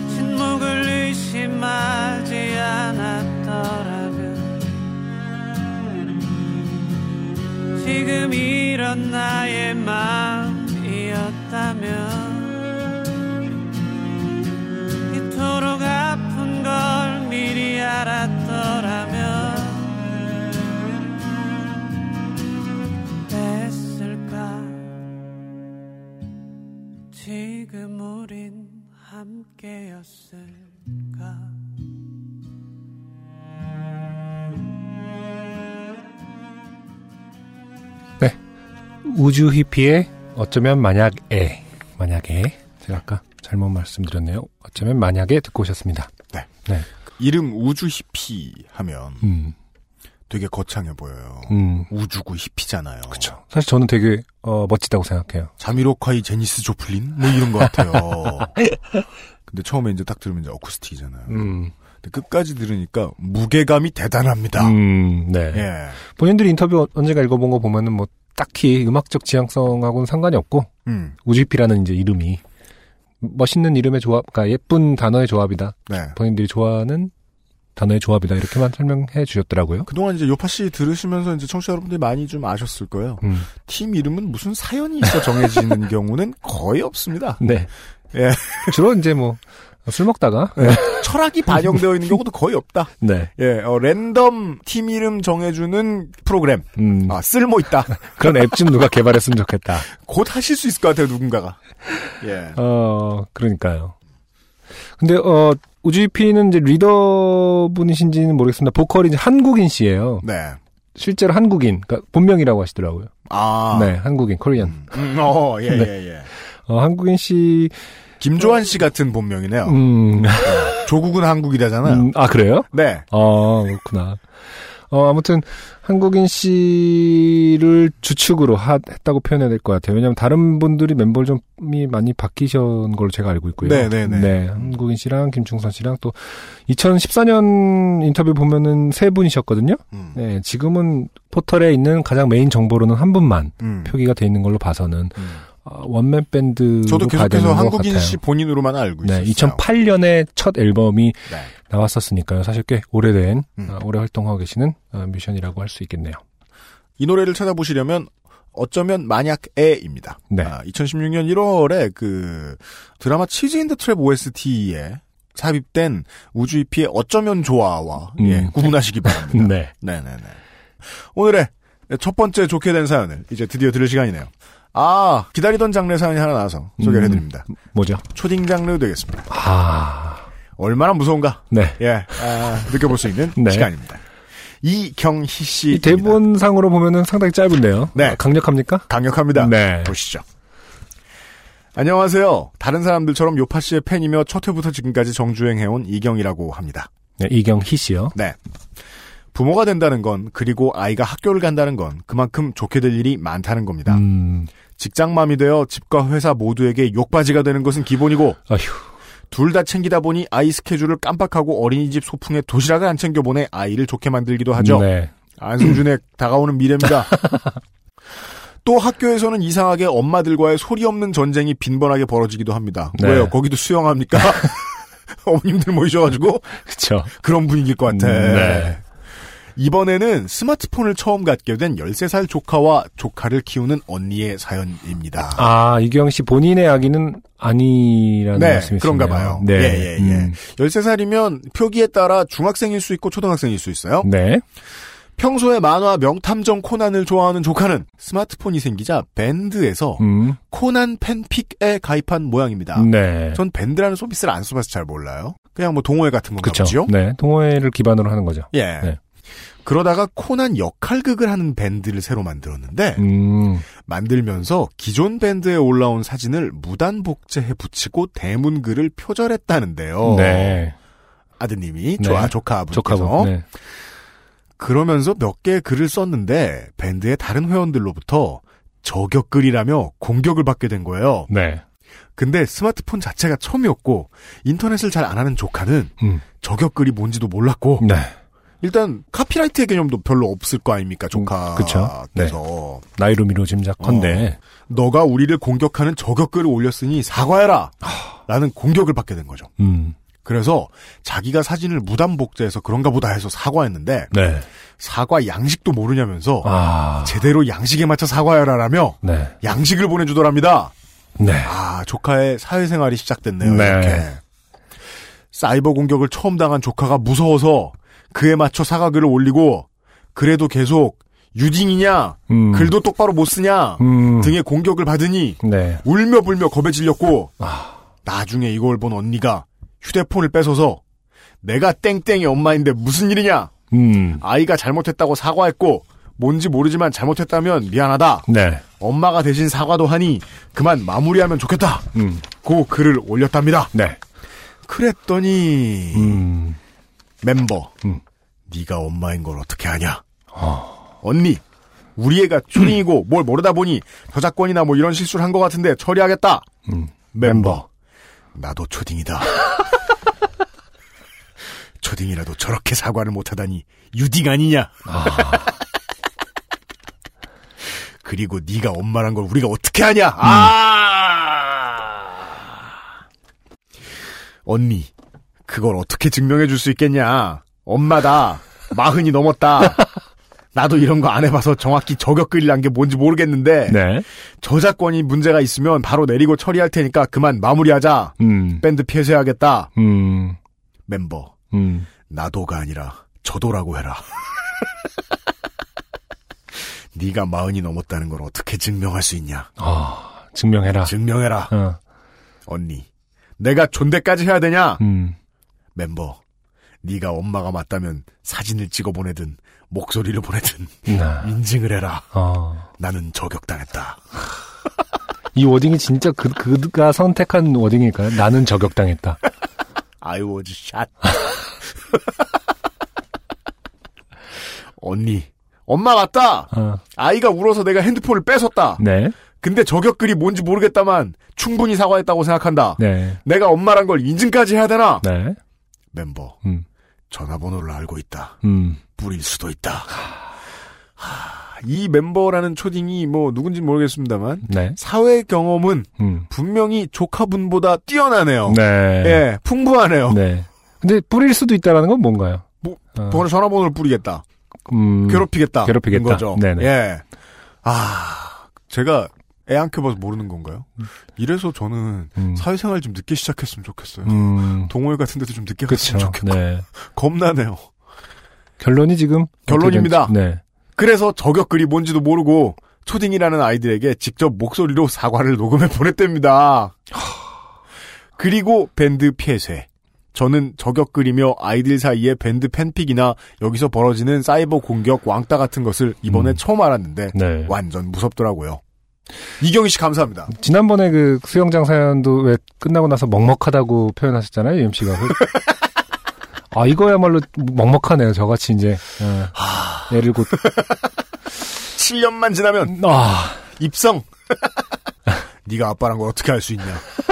침묵을 의심하지 않았더라. 지금 이런 나의 마음이었다면 이토록 아픈 걸 미리 알았더라면 됐을까. 지금 우린 함께였을까. 우주 히피의 어쩌면 만약에, 만약에, 제가 아까 잘못 말씀드렸네요. 어쩌면 만약에 듣고 오셨습니다. 네. 네. 이름 우주 히피 하면 음. 되게 거창해 보여요. 음. 우주고 히피잖아요. 그쵸. 사실 저는 되게 어, 멋지다고 생각해요. 자미로콰이 제니스 조플린? 뭐 이런 것 같아요. 근데 처음에 이제 딱 들으면 이제 어쿠스틱이잖아요. 음. 끝까지 들으니까 무게감이 대단합니다. 음, 네. 예. 본인들이 인터뷰 언젠가 읽어본 거 보면은 뭐 딱히 음악적 지향성하고는 상관이 없고 음. 우지피라는 이제 이름이 멋있는 이름의 조합, 그러니까 예쁜 단어의 조합이다. 네. 본인들이 좋아하는 단어의 조합이다. 이렇게만 설명해 주셨더라고요. 그동안 이제 요파 씨 들으시면서 이제 청취자 여러분들이 많이 좀 아셨을 거예요. 음. 팀 이름은 무슨 사연이 있어 정해지는 경우는 거의 없습니다. 네. 예. 주로 이제 뭐. 술 먹다가 네. 철학이 반영되어 있는 경우도 거의 없다. 네, 예, 어, 랜덤 팀 이름 정해주는 프로그램. 음. 아, 쓸모 있다. 그런 앱 좀 누가 개발했으면 좋겠다. 곧 하실 수 있을 것 같아요, 누군가가. 예, 어, 그러니까요. 근데 어 우지피는 이제 리더 분이신지는 모르겠습니다. 보컬이 이제 한국인 씨예요. 네, 실제로 한국인, 그러니까 본명이라고 하시더라고요. 아, 네, 한국인, 코리안. 음. 음, 어, 예, 네. 예, 예. 어, 한국인 씨. 김조한 씨 같은 본명이네요. 음. 조국은 한국이라잖아요. 음, 아, 그래요? 네. 아, 그렇구나. 어, 아무튼, 한국인 씨를 주축으로 하, 했다고 표현해야 될 것 같아요. 왜냐면 다른 분들이 멤버를 좀 많이 바뀌신 걸로 제가 알고 있고요. 네네네. 네. 한국인 씨랑 김충선 씨랑 또, 이천십사 년 인터뷰 보면은 세 분이셨거든요. 음. 네. 지금은 포털에 있는 가장 메인 정보로는 한 분만 음. 표기가 돼 있는 걸로 봐서는. 음. 원맨 밴드로 저도 계속해서 한국인 씨 본인으로만 알고 네, 있었어요. 이천팔 년에 첫 앨범이 네. 나왔었으니까요. 사실 꽤 오래된 음. 오래 활동하고 계시는 뮤지션이라고 할 수 있겠네요. 이 노래를 찾아보시려면 어쩌면 만약에입니다. 네. 아, 이천십육 년 일월에 그 드라마 치즈 인 더 트랩 오에스티에 삽입된 우주 이피의 어쩌면 좋아와 음. 예, 구분하시기 바랍니다. 네. 네네네. 오늘의 첫 번째 좋게 된 사연을 이제 드디어 들을 시간이네요. 아, 기다리던 장르 사연이 하나 나와서 소개를 해드립니다. 음, 뭐죠? 초딩 장르 되겠습니다. 아. 얼마나 무서운가? 네. 예, 아, 느껴볼 수 있는 네. 시간입니다. 이경희 씨. 대본상으로 보면은 상당히 짧은데요. 네. 아, 강력합니까? 강력합니다. 네. 보시죠. 안녕하세요. 다른 사람들처럼 요파 씨의 팬이며 첫 회부터 지금까지 정주행해온 이경이라고 합니다. 네, 이경희 씨요? 네. 부모가 된다는 건, 그리고 아이가 학교를 간다는 건 그만큼 좋게 될 일이 많다는 겁니다. 음. 직장맘이 되어 집과 회사 모두에게 욕받이가 되는 것은 기본이고 둘 다 챙기다 보니 아이 스케줄을 깜빡하고 어린이집 소풍에 도시락을 안 챙겨보내 아이를 좋게 만들기도 하죠. 네. 안승준의 다가오는 미래입니다. 또 학교에서는 이상하게 엄마들과의 소리 없는 전쟁이 빈번하게 벌어지기도 합니다. 네. 왜요? 거기도 수영합니까? 어머님들 모이셔가지고 그쵸. 그런 분위기일 것 같아. 음, 네. 이번에는 스마트폰을 처음 갖게 된 열세 살 조카와 조카를 키우는 언니의 사연입니다. 아, 이경 씨 본인의 아기는 아니라는 네, 말씀이시네요. 그런가 봐요. 네. 예, 예, 예. 음. 열세 살이면 표기에 따라 중학생일 수 있고 초등학생일 수 있어요. 네. 평소에 만화 명탐정 코난을 좋아하는 조카는 스마트폰이 생기자 밴드에서 음. 코난 팬픽에 가입한 모양입니다. 네. 전 밴드라는 서비스를 안 써봐서 잘 몰라요. 그냥 뭐 동호회 같은 건가 보죠? 네. 동호회를 기반으로 하는 거죠. 예. 네. 그러다가 코난 역할극을 하는 밴드를 새로 만들었는데 음. 만들면서 기존 밴드에 올라온 사진을 무단 복제해 붙이고 대문글을 표절했다는데요. 네. 아드님이 네. 조아 조카분께서 네. 그러면서 몇 개의 글을 썼는데 밴드의 다른 회원들로부터 저격글이라며 공격을 받게 된 거예요. 네. 근데 스마트폰 자체가 처음이었고 인터넷을 잘 안 하는 조카는 음. 저격글이 뭔지도 몰랐고 네. 일단 카피라이트의 개념도 별로 없을 거 아닙니까 조카께서 네. 나이로 미로 짐작컨대 어, 너가 우리를 공격하는 저격글을 올렸으니 사과해라 라는 공격을 받게 된 거죠. 음. 그래서 자기가 사진을 무단 복제해서 그런가 보다 해서 사과했는데 네. 사과 양식도 모르냐면서 아. 제대로 양식에 맞춰 사과해라라며 네. 양식을 보내주더랍니다. 네. 아, 조카의 사회생활이 시작됐네요. 네. 이렇게. 사이버 공격을 처음 당한 조카가 무서워서 그에 맞춰 사과글을 올리고 그래도 계속 유딩이냐 음. 글도 똑바로 못 쓰냐 음. 등의 공격을 받으니 네. 울며 불며 겁에 질렸고 아. 나중에 이걸 본 언니가 휴대폰을 뺏어서 내가 땡땡이 엄마인데 무슨 일이냐 음. 아이가 잘못했다고 사과했고 뭔지 모르지만 잘못했다면 미안하다. 네. 엄마가 대신 사과도 하니 그만 마무리하면 좋겠다. 음. 고 글을 올렸답니다. 네. 그랬더니 음. 멤버 음. 네가 엄마인 걸 어떻게 아냐. 어. 언니 우리 애가 초딩이고 음. 뭘 모르다 보니 저작권이나 뭐 이런 실수를 한 것 같은데 처리하겠다. 음. 멤버 나도 초딩이다. 초딩이라도 저렇게 사과를 못하다니 유딩 아니냐. 아. 그리고 네가 엄마란 걸 우리가 어떻게 아냐. 음. 아 언니 그걸 어떻게 증명해 줄 수 있겠냐. 엄마다. 마흔이 넘었다. 나도 이런 거 안 해봐서 정확히 저격글이란 게 뭔지 모르겠는데 네. 저작권이 문제가 있으면 바로 내리고 처리할 테니까 그만 마무리하자. 음. 밴드 폐쇄하겠다. 음. 멤버 음. 나도가 아니라 저도라고 해라. 네가 마흔이 넘었다는 걸 어떻게 증명할 수 있냐. 아, 증명해라. 증명해라. 어. 언니, 내가 존댓까지 해야 되냐? 음. 멤버, 네가 엄마가 맞다면 사진을 찍어 보내든 목소리를 보내든 네. 인증을 해라. 어. 나는 저격당했다. 이 워딩이 진짜 그, 그가 선택한 워딩일까요? 나는 저격당했다. I was shot. 언니, 엄마 맞다. 어. 아이가 울어서 내가 핸드폰을 뺏었다. 네. 근데 저격글이 뭔지 모르겠다만 충분히 사과했다고 생각한다. 네. 내가 엄마란 걸 인증까지 해야 되나? 네. 멤버, 음. 전화번호를 알고 있다. 음. 뿌릴 수도 있다. 하, 이 멤버라는 초딩이 뭐 누군지 모르겠습니다만 네. 사회 경험은 음. 분명히 조카분보다 뛰어나네요. 네. 예, 풍부하네요. 네. 근데 뿌릴 수도 있다라는 건 뭔가요? 뭐, 어. 전화번호를 뿌리겠다. 음, 괴롭히겠다. 괴롭히겠다. 거죠. 네네. 예. 아, 제가 애 안 켜봐서 모르는 건가요? 이래서 저는 음. 사회생활 좀 늦게 시작했으면 좋겠어요. 음. 동호회 같은 데도 좀 늦게 그쵸. 갔으면 좋겠고. 네. 겁나네요. 결론이 지금? 결론입니다. 네. 그래서 저격글이 뭔지도 모르고 초딩이라는 아이들에게 직접 목소리로 사과를 녹음해 보냈답니다. 그리고 밴드 폐쇄. 저는 저격글이며 아이들 사이에 밴드 팬픽이나 여기서 벌어지는 사이버 공격 왕따 같은 것을 이번에 음. 처음 알았는데 네. 완전 무섭더라고요. 이경희 씨 감사합니다. 지난번에 그 수영장 사연도 왜 끝나고 나서 먹먹하다고 표현하셨잖아요. 유엠씨가. 아 이거야말로 먹먹하네요. 저같이 이제 예, 예를 곧 칠 년만 지나면 아. 입성. 네가 아빠란 걸 어떻게 알 수 있냐.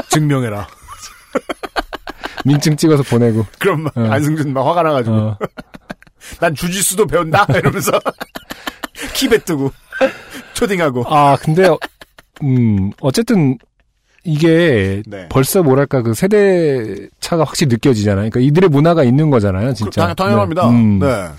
증명해라. 민증 찍어서 보내고. 그럼 어. 안승준 막 화가 나가지고. 어. 난 주짓수도 배운다 이러면서 키베 뜨고 초딩하고. 아 근데 음 어쨌든 이게 네. 벌써 뭐랄까 그 세대 차가 확실히 느껴지잖아요. 그러니까 이들의 문화가 있는 거잖아요, 진짜. 그, 당연합니다. 네. 음. 네.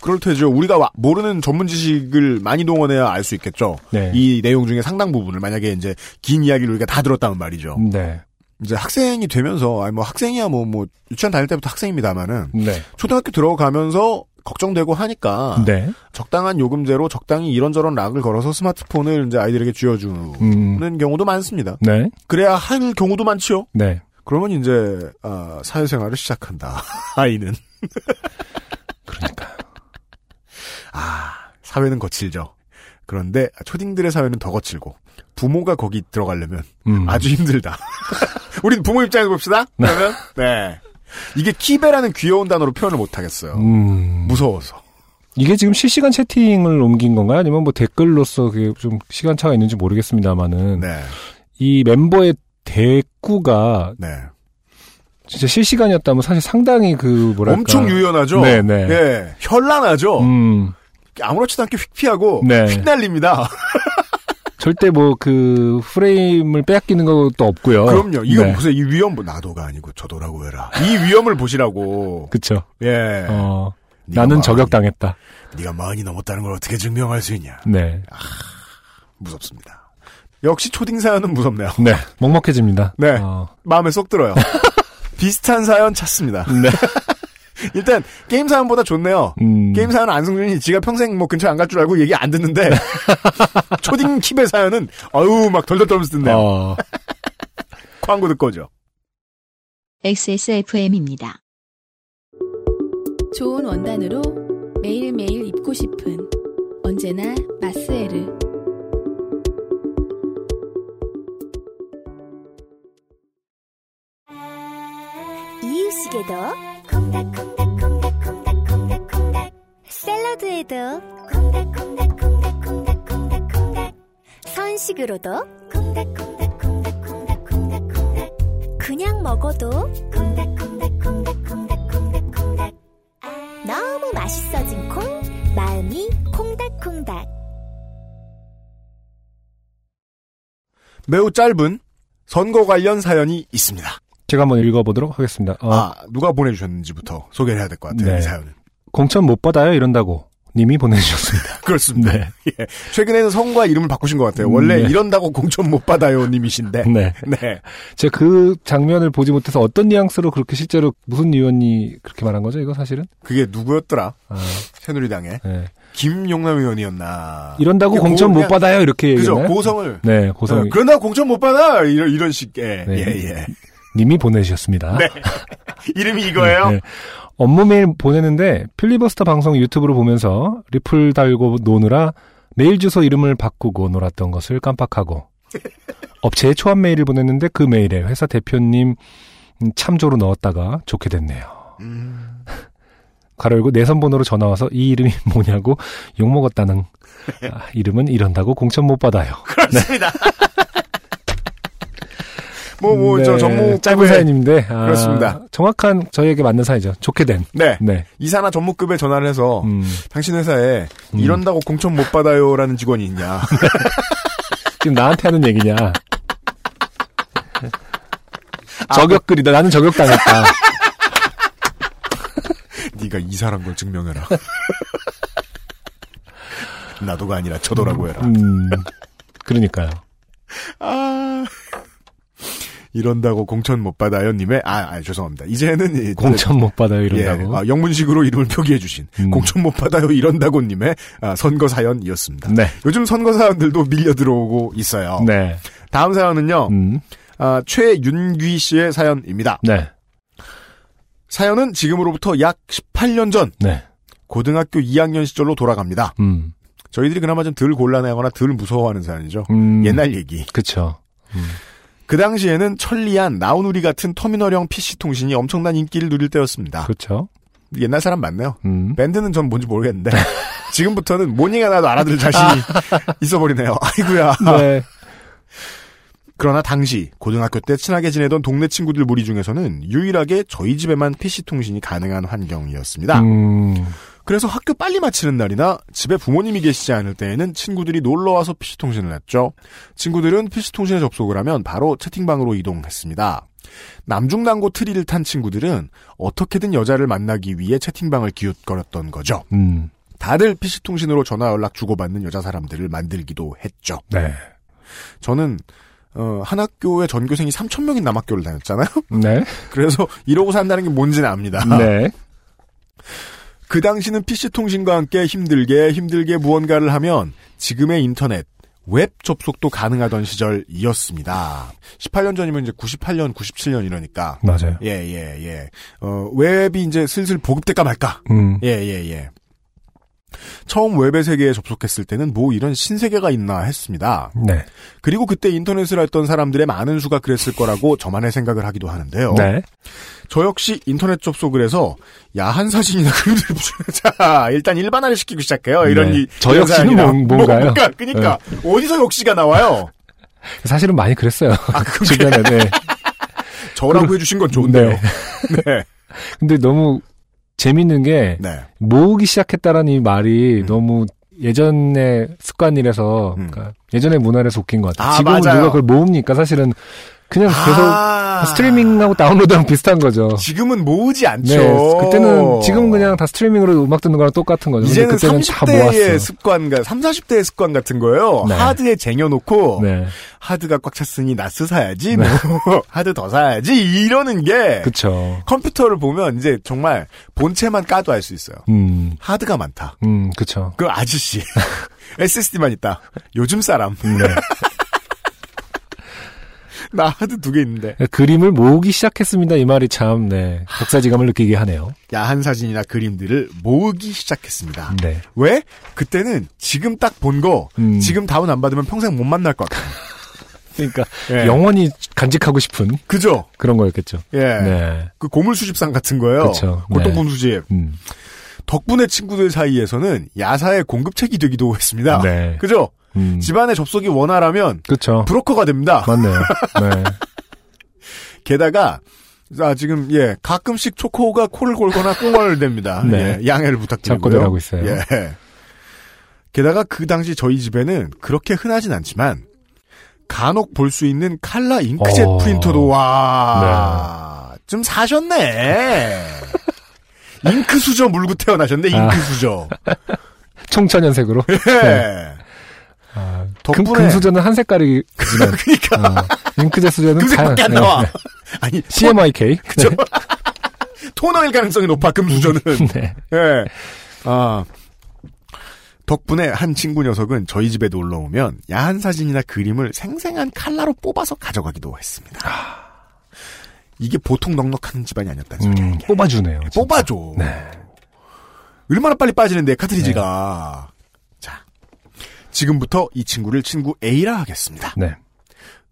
그럴 테죠. 우리가 모르는 전문 지식을 많이 동원해야 알 수 있겠죠. 네. 이 내용 중에 상당 부분을 만약에 이제 긴 이야기를 우리가 다 들었다면 말이죠. 네. 이제 학생이 되면서, 아니, 뭐 학생이야, 뭐, 뭐, 유치원 다닐 때부터 학생입니다만은. 네. 초등학교 들어가면서 걱정되고 하니까. 네. 적당한 요금제로 적당히 이런저런 락을 걸어서 스마트폰을 이제 아이들에게 쥐어주는 음. 경우도 많습니다. 네. 그래야 할 경우도 많지요. 네. 그러면 이제, 아, 사회생활을 시작한다. 아이는. 그러니까요. 아, 사회는 거칠죠. 그런데 초딩들의 사회는 더 거칠고. 부모가 거기 들어가려면 음. 아주 힘들다. 우린 부모 입장에서 봅시다. 그러면 네 이게 키베라는 귀여운 단어로 표현을 못하겠어요. 음. 무서워서. 이게 지금 실시간 채팅을 옮긴 건가요? 아니면 뭐 댓글로서 그게 좀 시간 차가 있는지 모르겠습니다만은 네. 이 멤버의 대꾸가 네. 진짜 실시간이었다면 사실 상당히 그 뭐랄까 엄청 유연하죠. 네네. 네. 현란하죠. 음. 아무렇지도 않게 휙피하고 네. 휙날립니다. 절대 뭐 그 프레임을 빼앗기는 것도 없고요. 그럼요. 이거 네. 보세요. 이 위험 나도가 아니고 저도라고 해라. 이 위험을 보시라고. 그렇죠. 예. 어, 나는 마흔이, 저격당했다. 네가 마흔이 넘었다는 걸 어떻게 증명할 수 있냐. 네. 아, 무섭습니다. 역시 초딩 사연은 무섭네요. 네. 먹먹해집니다. 네. 어. 마음에 쏙 들어요. 비슷한 사연 찾습니다. 네. 일단 게임 사연보다 좋네요. 음. 게임 사연은 안승준이 지가 평생 뭐 근처에 안 갈 줄 알고 얘기 안 듣는데 초딩 킵의 사연은 아유 막 덜덜 떨면서 듣네요. 어. 광고 듣고 오죠. 엑스에스에프엠입니다. 좋은 원단으로 매일매일 입고 싶은 언제나 마스에르. 이유식에도 콩닥콩닥콩닥콩닥콩닥콩닥, 샐러드에도 콩닥콩닥콩닥콩닥콩닥콩닥, 선식으로도 콩닥콩닥콩닥콩닥콩닥콩닥, 그냥 먹어도 콩닥콩닥콩닥콩닥콩닥콩닥. 너무 맛있어진 콩, 마음이 콩닥콩닥. 매우 짧은 선거 관련 사연이 있습니다. 제가 한번 읽어보도록 하겠습니다. 어. 아, 누가 보내주셨는지부터 소개를 해야 될 것 같아요. 네. 이 사연은. 공천 못 받아요 이런다고 님이 보내주셨습니다. 그렇습니다. 네. 예. 최근에는 성과 이름을 바꾸신 것 같아요. 원래 네. 이런다고 공천 못 받아요 님이신데. 네. 네. 제가 그 장면을 보지 못해서 어떤 뉘앙스로 그렇게 실제로 무슨 의원이 그렇게 말한 거죠? 이거 사실은? 그게 누구였더라? 아. 새누리당에. 네. 김용남 의원이었나. 이런다고 공천 고, 못 받아요 이렇게 얘기했나요? 그죠. 고성을. 네. 고성. 네. 그런다고 공천 못 받아 이런, 이런 식의. 네. 예. 예. 님이 보내주셨습니다. 네. 이름이 이거예요? 네, 네. 업무 메일 보내는데 필리버스터 방송 유튜브로 보면서 리플 달고 노느라 메일 주소 이름을 바꾸고 놀았던 것을 깜빡하고 업체에 초안 메일을 보냈는데 그 메일에 회사 대표님 참조로 넣었다가 좋게 됐네요. 음. 가로 열고 내선 번호로 전화와서 이 이름이 뭐냐고 욕먹었다는. 아, 이름은 이런다고 공천 못 받아요. 그렇습니다. 네. 뭐, 뭐, 네. 저, 정무. 짧은 사연인데. 아, 그렇습니다. 정확한 저희에게 맞는 사연이죠. 좋게 된. 네. 네. 이사나 전무급에 전화를 해서, 음. 당신 회사에 음. 이런다고 공천 못 받아요라는 직원이 있냐. 네. 지금 나한테 하는 얘기냐. 아, 저격글이다. 나는 저격당했다. 네가 이사란 걸 증명해라. 나도가 아니라 저도라고 해라. 음, 그러니까요. 아. 이런다고 공천 못 받아요 님의 아, 아 죄송합니다. 이제는 공천 못 받아요 이런다고. 예, 아, 영문식으로 이름을 표기해 주신 음. 공천 못 받아요 이런다고 님의 아, 선거 사연이었습니다. 네. 요즘 선거 사연들도 밀려 들어오고 있어요. 네. 다음 사연은요. 음. 아, 최윤귀 씨의 사연입니다. 네. 사연은 지금으로부터 약 십팔 년 전 네. 고등학교 이 학년 시절로 돌아갑니다. 음. 저희들이 그나마 좀 덜 곤란해하거나 덜 무서워하는 사연이죠. 음. 옛날 얘기. 그렇죠. 음. 그 당시에는 천리안, 나우누리 같은 터미널형 피씨통신이 엄청난 인기를 누릴 때였습니다. 그렇죠. 옛날 사람 맞네요. 음. 밴드는 전 뭔지 모르겠는데 지금부터는 모닝 하나도 알아들을 자신이 있어버리네요. 아이고야. 네. 그러나 당시 고등학교 때 친하게 지내던 동네 친구들 무리 중에서는 유일하게 저희 집에만 피씨통신이 가능한 환경이었습니다. 음. 그래서 학교 빨리 마치는 날이나 집에 부모님이 계시지 않을 때에는 친구들이 놀러와서 피씨통신을 했죠. 친구들은 피씨통신에 접속을 하면 바로 채팅방으로 이동했습니다. 남중남고 트리를 탄 친구들은 어떻게든 여자를 만나기 위해 채팅방을 기웃거렸던 거죠. 음. 다들 피씨통신으로 전화 연락 주고받는 여자 사람들을 만들기도 했죠. 네. 저는 어, 한 학교에 전교생이 삼천 명인 남학교를 다녔잖아요. 네. 그래서 이러고 산다는 게 뭔지는 압니다. 네. 그 당시는 피씨통신과 함께 힘들게 힘들게 무언가를 하면 지금의 인터넷, 웹 접속도 가능하던 시절이었습니다. 십팔 년 전이면 이제 구십팔 년, 구십칠 년 이러니까. 맞아요. 예, 예, 예. 어, 웹이 이제 슬슬 보급될까 말까. 음. 예, 예, 예. 처음 웹의 세계에 접속했을 때는 뭐 이런 신세계가 있나 했습니다. 네. 그리고 그때 인터넷을 했던 사람들의 많은 수가 그랬을 거라고 저만의 생각을 하기도 하는데요. 네. 저 역시 인터넷 접속을 해서 야한 사진이나 그림을 붙여자 일단 일반화를 시키고 시작해요. 이런 네. 이, 저 역시는 뭔, 뭔가요? 뭔가, 그러니까 네. 어디서 역시가 나와요? 사실은 많이 그랬어요. 아, 주변에. 네. 저라고 그럼, 해주신 건 좋은데요. 네. 네. 근데 너무 재밌는 게 네. 모으기 시작했다라는 이 말이 음. 너무 예전의 습관이라서 음. 그러니까 예전의 문화에서 웃긴 것 같아요. 아, 지금은 맞아요. 누가 그걸 모읍니까? 사실은 그냥 계속 아~ 스트리밍하고 다운로드랑 비슷한 거죠. 지금은 모으지 않죠. 네, 그때는 지금 그냥 다 스트리밍으로 음악 듣는 거랑 똑같은 거죠. 이제는 근데 그때는 삼십 대의 습관, 삼십, 사십 대의 습관 같은 거예요. 네. 하드에 쟁여놓고 네. 하드가 꽉 찼으니 나스 사야지, 네. 뭐 하드 더 사야지 이러는 게 그쵸. 컴퓨터를 보면 이제 정말 본체만 까도 알 수 있어요. 음. 하드가 많다. 음, 그쵸. 그 아저씨 에스에스디만 있다. 요즘 사람. 네. 나 하드 두 개 있는데. 그림을 모으기 시작했습니다. 이 말이 참, 네. 역사지감을 느끼게 하네요. 야한 사진이나 그림들을 모으기 시작했습니다. 네. 왜? 그때는 지금 딱 본 거, 음. 지금 다운 안 받으면 평생 못 만날 것 같아요. 그러니까 예. 영원히 간직하고 싶은 그죠 그런 거였겠죠. 예, 네. 그 고물 수집상 같은 거예요. 그렇죠. 골동품 네. 수집. 음. 덕분에 친구들 사이에서는 야사의 공급책이 되기도 했습니다. 네, 그죠. 음. 집안의 접속이 원활하면 그렇죠. 브로커가 됩니다. 맞네요. 네. 게다가 아 지금 예 가끔씩 초코가 코를 골거나 꽁얼 됩니다. 네, 예. 양해를 부탁드리고요. 하고 있어요. 예. 게다가 그 당시 저희 집에는 그렇게 흔하진 않지만. 간혹 볼 수 있는 칼라 잉크젯 어... 프린터도 와... 네. 좀 사셨네. 잉크 수저 물고 태어나셨네. 잉크 아. 수저. 청천연색으로? 예. 네. 아, 덕분에... 금, 금 수저는 한 색깔이지만 그러니까. 어, 잉크젯 수저는 금색밖에 안 나와. 네, 네. 아니, 씨엠아이케이. 그죠? 네. 토너일 가능성이 높아, 금 수저는. 네. 네. 아... 덕분에 한 친구 녀석은 저희 집에 놀러오면 야한 사진이나 그림을 생생한 칼라로 뽑아서 가져가기도 했습니다. 이게 보통 넉넉한 집안이 아니었다는 음, 소리예요. 뽑아주네요. 진짜. 뽑아줘. 네. 얼마나 빨리 빠지는데 카트리지가. 네. 자, 지금부터 이 친구를 친구 A라 하겠습니다. 네.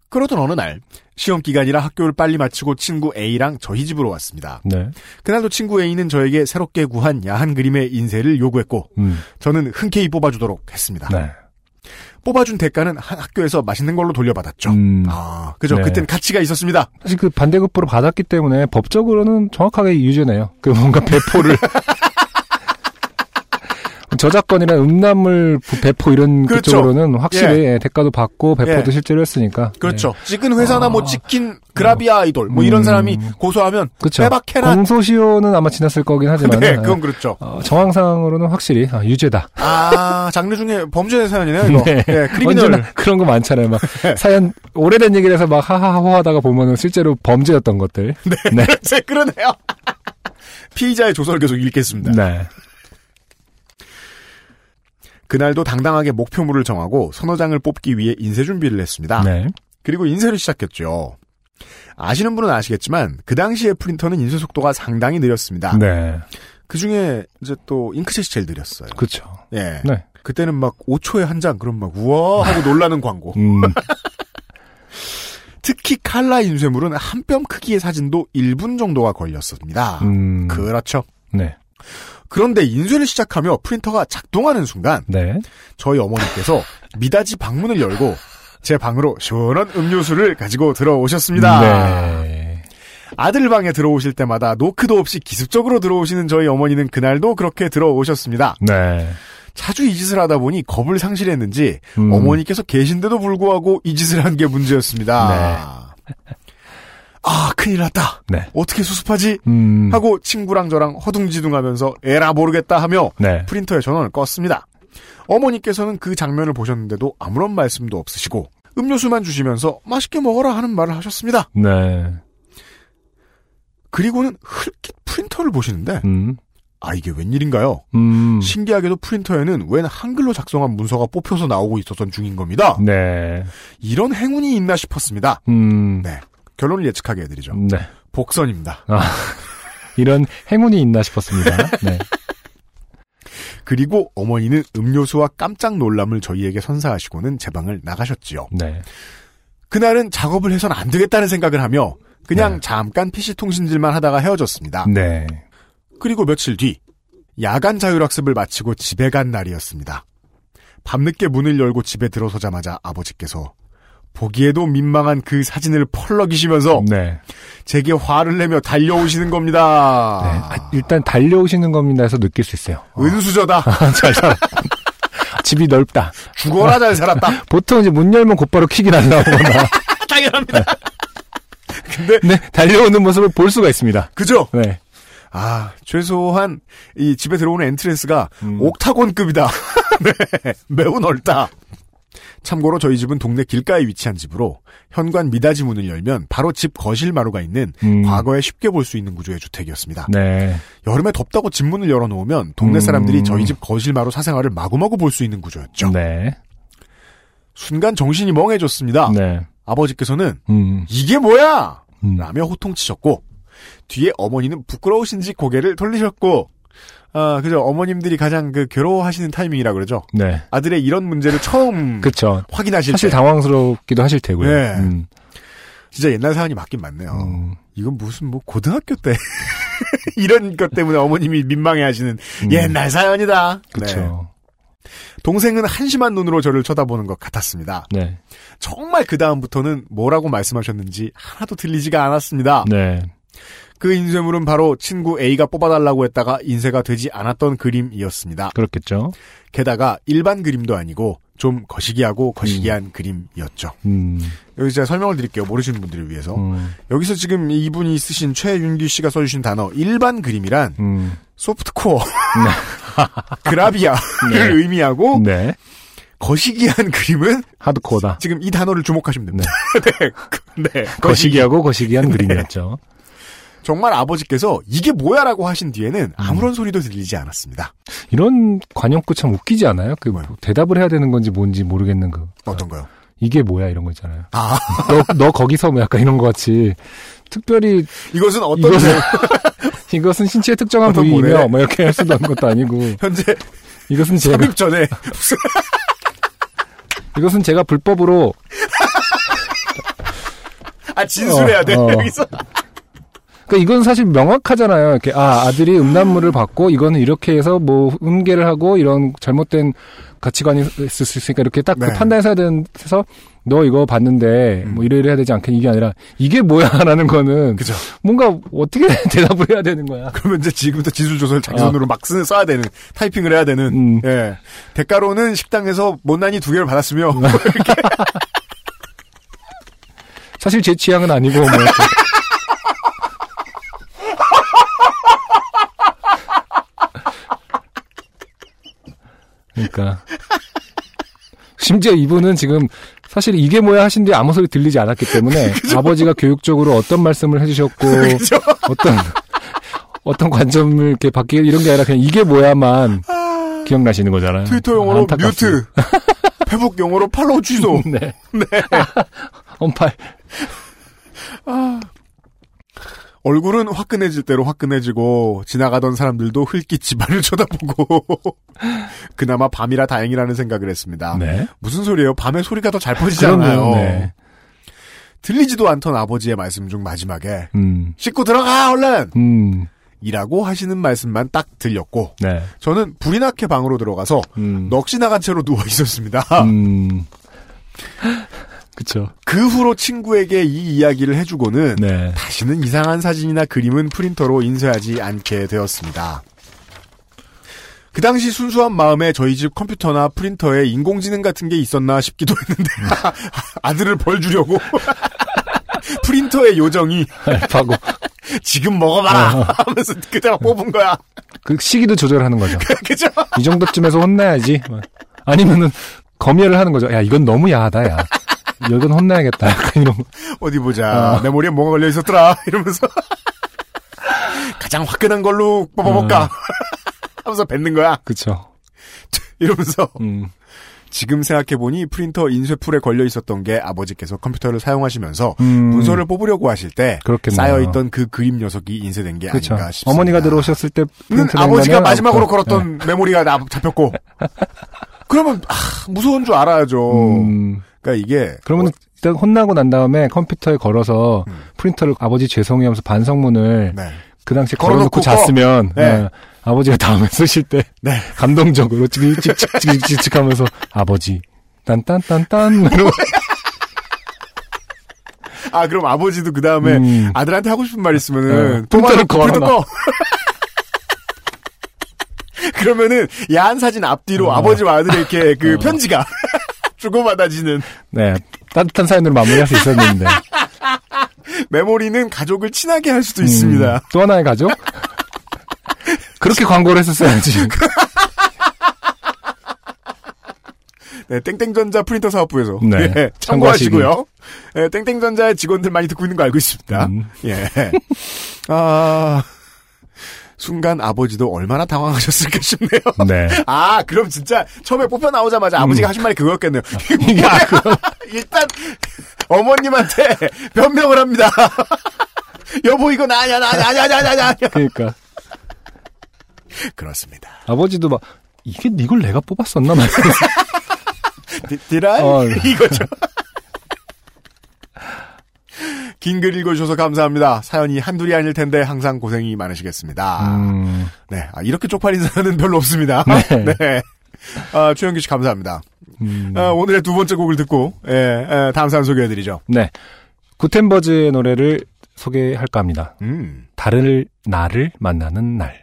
그러던 어느 날 시험기간이라 학교를 빨리 마치고 친구 A랑 저희 집으로 왔습니다. 네. 그날도 친구 A는 저에게 새롭게 구한 야한 그림의 인쇄를 요구했고 음. 저는 흔쾌히 뽑아주도록 했습니다. 네. 뽑아준 대가는 한 학교에서 맛있는 걸로 돌려받았죠. 음. 아, 그죠. 네. 그때는 가치가 있었습니다. 사실 그 반대급부로 받았기 때문에 법적으로는 정확하게 유죄네요. 그 뭔가 배포를. 저작권이나 음란물 배포 이런 그렇죠. 그쪽으로는 확실히 예. 대가도 받고 배포도 예. 실제로 했으니까. 그렇죠. 예. 찍은 회사나 아. 뭐 찍힌 그라비아 아이돌 뭐 음. 이런 사람이 고소하면 그렇죠. 빼박해라. 공소시효는 아마 지났을 거긴 하지만. 네, 그건 그렇죠. 어, 정황상으로는 확실히 아, 유죄다. 아, 장르 중에 범죄의 사연이네요. 이거. 네. 예, 크리미널 그런 거 많잖아요. 막 사연 오래된 얘기를 해서 막 하하호하다가 보면은 실제로 범죄였던 것들. 네, 네. 그러네요. 피의자의 조서를 계속 읽겠습니다. 네. 그날도 당당하게 목표물을 정하고 서너 장을 뽑기 위해 인쇄 준비를 했습니다. 네. 그리고 인쇄를 시작했죠. 아시는 분은 아시겠지만 그 당시에 프린터는 인쇄 속도가 상당히 느렸습니다. 네. 그중에 이제 또 잉크젯이 제일 느렸어요. 그렇죠. 예. 네. 그때는 막 오 초에 한 장 그럼 막 우와 하고 놀라는 광고. 음. 특히 칼라 인쇄물은 한 뼘 크기의 사진도 일 분 정도가 걸렸습니다. 음. 그렇죠. 네. 그런데 인쇄를 시작하며 프린터가 작동하는 순간 네. 저희 어머니께서 미닫이 방문을 열고 제 방으로 시원한 음료수를 가지고 들어오셨습니다. 네. 아들 방에 들어오실 때마다 노크도 없이 기습적으로 들어오시는 저희 어머니는 그날도 그렇게 들어오셨습니다. 네. 자주 이 짓을 하다 보니 겁을 상실했는지 음. 어머니께서 계신데도 불구하고 이 짓을 한 게 문제였습니다. 네. 아, 큰일 났다. 네. 어떻게 수습하지? 음... 하고 친구랑 저랑 허둥지둥하면서 에라 모르겠다 하며 네. 프린터의 전원을 껐습니다. 어머니께서는 그 장면을 보셨는데도 아무런 말씀도 없으시고 음료수만 주시면서 맛있게 먹어라 하는 말을 하셨습니다. 네. 그리고는 흘낏 프린터를 보시는데 음... 아, 이게 웬일인가요? 음... 신기하게도 프린터에는 웬 한글로 작성한 문서가 뽑혀서 나오고 있었던 중인 겁니다. 네. 이런 행운이 있나 싶었습니다. 음... 네. 결론을 예측하게 해드리죠. 네. 복선입니다. 아, 이런 행운이 있나 싶었습니다. 네. 그리고 어머니는 음료수와 깜짝 놀람을 저희에게 선사하시고는 제 방을 나가셨지요. 네. 그날은 작업을 해서는 안 되겠다는 생각을 하며 그냥 네. 잠깐 피씨 통신질만 하다가 헤어졌습니다. 네. 그리고 며칠 뒤 야간 자율학습을 마치고 집에 간 날이었습니다. 밤늦게 문을 열고 집에 들어서자마자 아버지께서 보기에도 민망한 그 사진을 펄럭이시면서 네. 제게 화를 내며 달려오시는 겁니다. 네. 아, 일단 달려오시는 겁니다 해서 느낄 수 있어요. 어. 은수저다. 잘 살았다. 집이 넓다. 죽어라 잘 살았다. 보통 이제 문 열면 곧바로 킥이 날라오거나. 당연합니다. 근데 네, 달려오는 모습을 볼 수가 있습니다. 그죠? 네. 아, 최소한 이 집에 들어오는 엔트랜스가 음. 옥타곤급이다. 네. 매우 넓다. 참고로 저희 집은 동네 길가에 위치한 집으로 현관 미닫이 문을 열면 바로 집 거실 마루가 있는 음. 과거에 쉽게 볼 수 있는 구조의 주택이었습니다. 네. 여름에 덥다고 집 문을 열어놓으면 동네 사람들이 음. 저희 집 거실 마루 사생활을 마구마구 볼 수 있는 구조였죠. 네. 순간 정신이 멍해졌습니다. 네. 아버지께서는 음. 이게 뭐야! 음. 라며 호통치셨고 뒤에 어머니는 부끄러우신지 고개를 돌리셨고 아, 그죠. 어머님들이 가장 그 괴로워하시는 타이밍이라 그러죠. 네. 아들의 이런 문제를 처음 그쵸. 확인하실 사실 때. 사실 당황스럽기도 하실 테고요. 네. 음. 진짜 옛날 사안이 맞긴 맞네요. 음. 이건 무슨 뭐 고등학교 때 이런 것 때문에 어머님이 민망해하시는 음. 옛날 사연이다. 그렇죠. 네. 동생은 한심한 눈으로 저를 쳐다보는 것 같았습니다. 네. 정말 그 다음부터는 뭐라고 말씀하셨는지 하나도 들리지가 않았습니다. 네. 그 인쇄물은 바로 친구 A가 뽑아달라고 했다가 인쇄가 되지 않았던 그림이었습니다. 그렇겠죠. 게다가 일반 그림도 아니고 좀 거시기하고 거시기한 음. 그림이었죠. 음. 여기 제가 설명을 드릴게요. 모르시는 분들을 위해서. 음. 여기서 지금 이분이 쓰신 최윤규 씨가 써주신 단어 일반 그림이란 음. 소프트코어, 네. 그라비아를 네. 의미하고 네. 거시기한 그림은 하드코어다. 지금 이 단어를 주목하시면 됩니다. 네. 네. 거시기하고 거시기한 네. 그림이었죠. 정말 아버지께서 이게 뭐야라고 하신 뒤에는 아무런 음. 소리도 들리지 않았습니다. 이런 관용구 참 웃기지 않아요? 그 뭐 대답을 해야 되는 건지 뭔지 모르겠는 그 어떤 거요? 이게 뭐야 이런 거 있잖아요. 아. 너, 너 거기서 뭐 약간 이런 거 같이 특별히 이것은 어떤 이것은, 이것은 신체의 특정한 부위이며 뭐 이렇게 할 수도 있는 것도 아니고 현재 이것은 제가 삽입 전에 이것은 제가 불법으로 아 진술해야 돼 어, 어. 여기서. 그러니까 이건 사실 명확하잖아요. 이렇게 아 아들이 음란물을 받고 이거는 이렇게 해서 뭐 음계를 하고 이런 잘못된 가치관이 있을 수 있으니까 이렇게 딱 그 네. 판단해서 해서 너 이거 봤는데 음. 뭐 이래 이래 해야 되지 않겠니 이게 아니라 이게 뭐야라는 거는 그죠. 뭔가 어떻게 대답을 해야 되는 거야. 그러면 이제 지금부터 지술조서를 자기 손으로 아. 막 쓰는 써야 되는 타이핑을 해야 되는. 음. 예 대가로는 식당에서 못난이 두 개를 받았으며 뭐 이렇게. 사실 제 취향은 아니고 뭐. 그러니까 심지어 이분은 지금 사실 이게 뭐야 하신 뒤에 아무 소리 들리지 않았기 때문에 그죠? 아버지가 교육적으로 어떤 말씀을 해주셨고 그죠? 어떤 어떤 관점을 이렇게 받기 이런 게 아니라 그냥 이게 뭐야만 아... 기억나시는 거잖아요. 트위터 용어로 안타깝습니다. 뮤트, 페북 용어로 팔로우 취소. 네, 네. 아, 언팔. 아. 얼굴은 화끈해질 대로 화끈해지고 지나가던 사람들도 흘끼 집안을 쳐다보고 그나마 밤이라 다행이라는 생각을 했습니다. 네? 무슨 소리예요? 밤에 소리가 더 잘 퍼지잖아요. 네. 들리지도 않던 아버지의 말씀 중 마지막에 음. 씻고 들어가 얼른! 음. 이라고 하시는 말씀만 딱 들렸고 네. 저는 불이 나게 방으로 들어가서 음. 넋이 나간 채로 누워있었습니다. 음. 그쵸. 그 후로 친구에게 이 이야기를 해주고는 네. 다시는 이상한 사진이나 그림은 프린터로 인쇄하지 않게 되었습니다. 그 당시 순수한 마음에 저희 집 컴퓨터나 프린터에 인공지능 같은 게 있었나 싶기도 했는데 아들을 벌 주려고 프린터의 요정이 알파고 지금 먹어봐라 어. 하면서 그냥 뽑은 거야. 그 시기도 조절하는 거죠. 그죠? 이 정도쯤에서 혼나야지. 아니면은 검열을 하는 거죠. 야 이건 너무 야하다 야. 여긴 혼나야겠다. 이런 어디 보자. 어. 내 머리에 뭐가 걸려 있었더라. 이러면서 가장 화끈한 걸로 뽑아볼까. 어. 하면서 뱉는 거야. 그렇죠. 이러면서 음. 지금 생각해보니 프린터 인쇄풀에 걸려 있었던 게 아버지께서 컴퓨터를 사용하시면서 음. 문서를 뽑으려고 하실 때 그렇겠네요. 쌓여있던 그 그림 녀석이 인쇄된 게 그쵸. 아닌가 싶습니다. 어머니가 들어오셨을 때 아버지가 마지막으로 아버지. 걸었던 네. 메모리가 잡혔고 그러면 아, 무서운 줄 알아야죠. 음. 그러니까 이게 그러면 뭐, 일단 혼나고 난 다음에 컴퓨터에 걸어서 음. 프린터를 아버지 죄송해 하면서 반성문을 네. 그 당시에 걸어놓고, 걸어놓고 잤으면 네. 네. 아버지가 다음에 쓰실 때 네. 감동적으로 찍찍찍찍찍 하면서 아버지 딴딴딴딴 아 그럼 아버지도 그 다음에 음. 아들한테 하고 싶은 말 있으면은 네. 프린터를 걸어놔 그러면은 야한 사진 앞뒤로 어. 아버지와 아들의 이렇게 그 어. 편지가 주고받아지는. 네. 따뜻한 사연으로 마무리할 수 있었는데. 메모리는 가족을 친하게 할 수도 음, 있습니다. 또 하나의 가족? 그렇게 광고를 했었어야지. 네. 땡땡전자 프린터 사업부에서. 네. 예, 참고하시고요. 예, 땡땡전자의 직원들 많이 듣고 있는 거 알고 있습니다. 음. 예. 아. 순간 아버지도 얼마나 당황하셨을까 싶네요. 네. 아, 그럼 진짜 처음에 뽑혀 나오자마자 아버지가 음. 하신 말이 그거였겠네요. 이게 뭐야? 일단 어머님한테 변명을 합니다. 여보 이건 아니야, 아니야, 아니야, 아니야, 아니야, 아니야. 그러니까 그렇습니다. 아버지도 막 이게 이걸 내가 뽑았었나 말이야. 디라이 어, 이거죠. 긴 글 읽어주셔서 감사합니다. 사연이 한둘이 아닐 텐데 항상 고생이 많으시겠습니다. 음... 네, 아, 이렇게 쪽팔린 사연은 별로 없습니다. 네, 네. 아, 최윤귀 씨 감사합니다. 음... 아, 오늘의 두 번째 곡을 듣고 예, 예, 다음 사연 소개해드리죠. 네, 구텐버즈의 노래를 소개할까 합니다. 음. 다른 나를 만나는 날.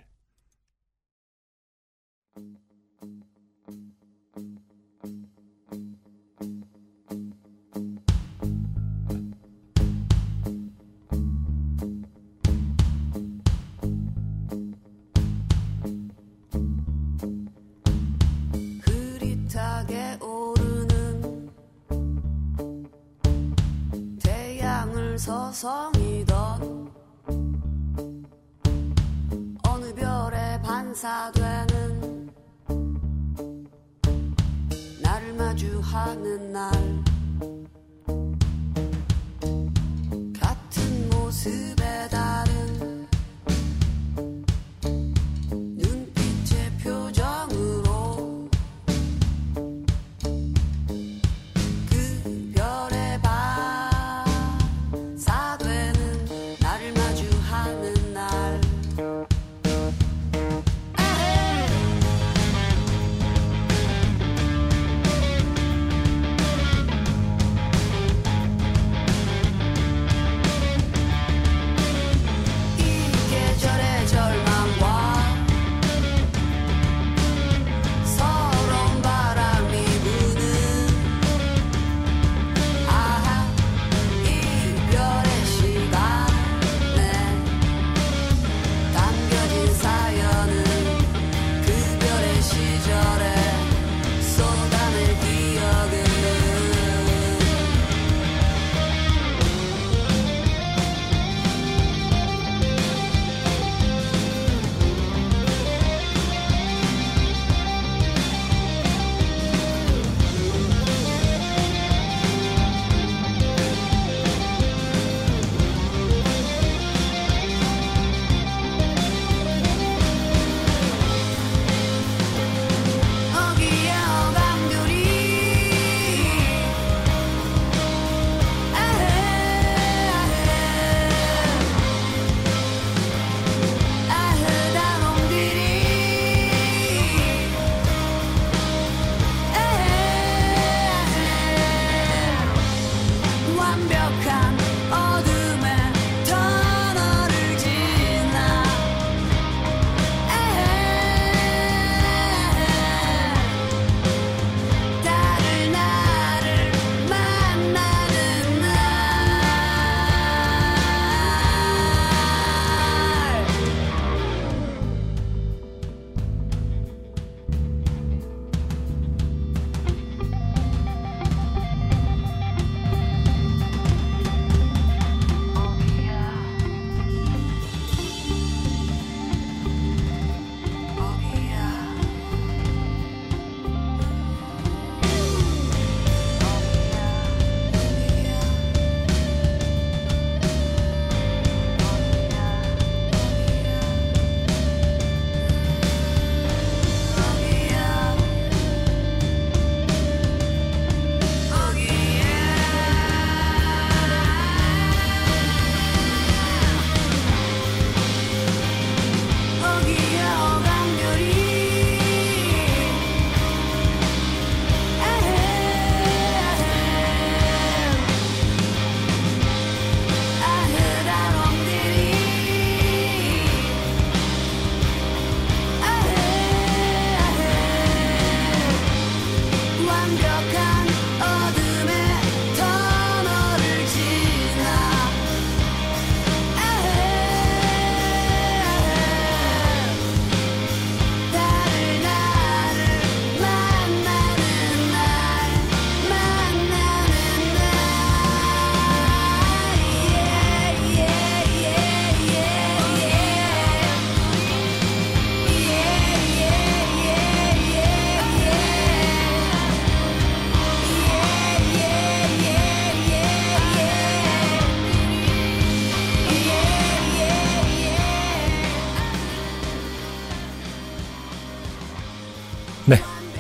서성이던 어느 별에 반사되는 나를 마주하는 날 같은 모습에 다른 눈빛의 표정으로 그 별에 반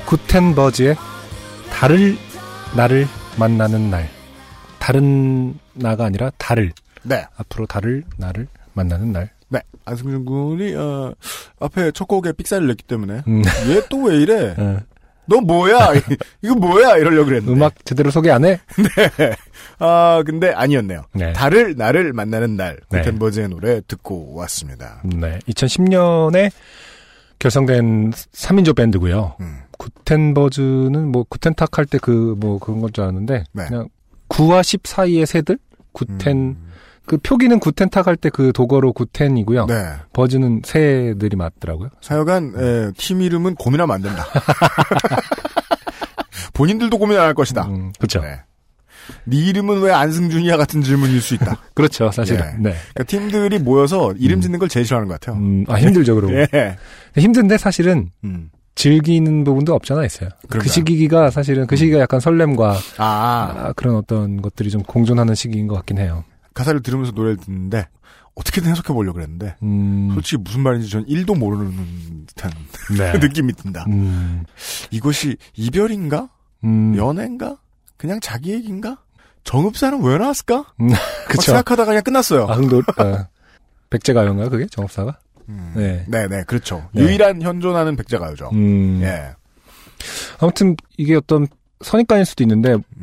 구텐버지의 달을 나를 만나는 날. 다른 나가 아니라 달을. 네. 앞으로 달을 나를 만나는 날. 네. 안승준 군이 어, 앞에 첫 곡에 삑사를 냈기 때문에 음. 얘 또 왜 이래? 어. 너 뭐야? 이거 뭐야? 이러려고 그랬는데. 음악 제대로 소개 안 해? 네. 아, 근데 아니었네요. 네. 달을 나를 만나는 날. 네. 구텐버지의 노래 듣고 왔습니다. 네. 이천십 년에 결성된 삼인조 밴드고요. 음. 구텐버즈는 뭐 구텐탁 할 때 그 뭐 그런 건 줄 아는데 네. 그냥 구와 십 사이의 새들? 구텐 음. 그 표기는 구텐탁 할 때 그 도거로 구텐이고요. 네. 버즈는 새들이 맞더라고요. 하여간 에, 팀 이름은 고민하면 안 된다. 본인들도 고민 안 할 것이다. 음, 그렇죠. 네. 네 이름은 왜 안승준이야 같은 질문일 수 있다. 그렇죠, 사실은. 예. 네. 그러니까 팀들이 모여서 이름 짓는 걸 제일 싫어하는 것 같아요. 음, 아 힘들죠, 그러고. 예. 힘든데 사실은 음. 즐기는 부분도 없잖아 있어요. 그런가요? 그 시기가 사실은 그 시기가 약간 설렘과 아. 아, 그런 어떤 것들이 좀 공존하는 시기인 것 같긴 해요. 가사를 들으면서 노래를 듣는데 어떻게든 해석해 보려고 그랬는데 음. 솔직히 무슨 말인지 전 일도 모르는 듯한 네. 느낌이 든다. 음. 이것이 이별인가? 음. 연애인가? 그냥 자기 얘기인가? 정읍사는 왜 나왔을까? 음, 그쵸. 생각하다가 그냥 끝났어요. 아, 흥돌, 어, 백제가요인가요, 그게? 정읍사가? 음, 네. 네네, 그렇죠. 네. 유일한 현존하는 백제가요죠. 음. 예. 아무튼, 이게 어떤 선입관일 수도 있는데, 음.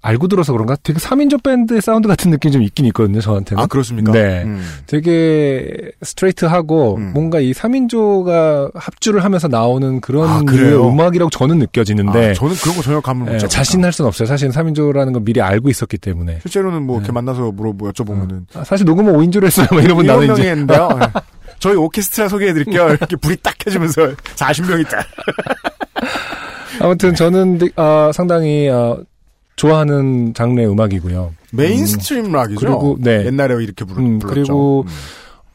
알고 들어서 그런가? 되게 삼인조 밴드의 사운드 같은 느낌이 좀 있긴 있거든요, 저한테는. 아, 그렇습니까? 네. 음. 되게 스트레이트하고, 음. 뭔가 이 삼인조가 합주를 하면서 나오는 그런 아, 음악이라고 저는 느껴지는데. 아, 저는 그런 거 전혀 감을 못 잡아요. 자신할 순 없어요. 사실 삼인조라는 건 미리 알고 있었기 때문에. 실제로는 뭐 이렇게 네. 만나서 물어보고 여쭤보면은. 아, 사실 녹음은 오인조로 했어요. 막 이러면 나는 이제. 여섯 명이 했는데요. 저희 오케스트라 소개해드릴게요. 이렇게 불이 딱 켜지면서 사십 명이 딱. 아무튼 네. 저는 어, 상당히, 어, 좋아하는 장르의 음악이고요. 메인스트림 음, 락이죠. 그리고 네. 옛날에 이렇게 부르, 음, 불렀죠. 그리고 음.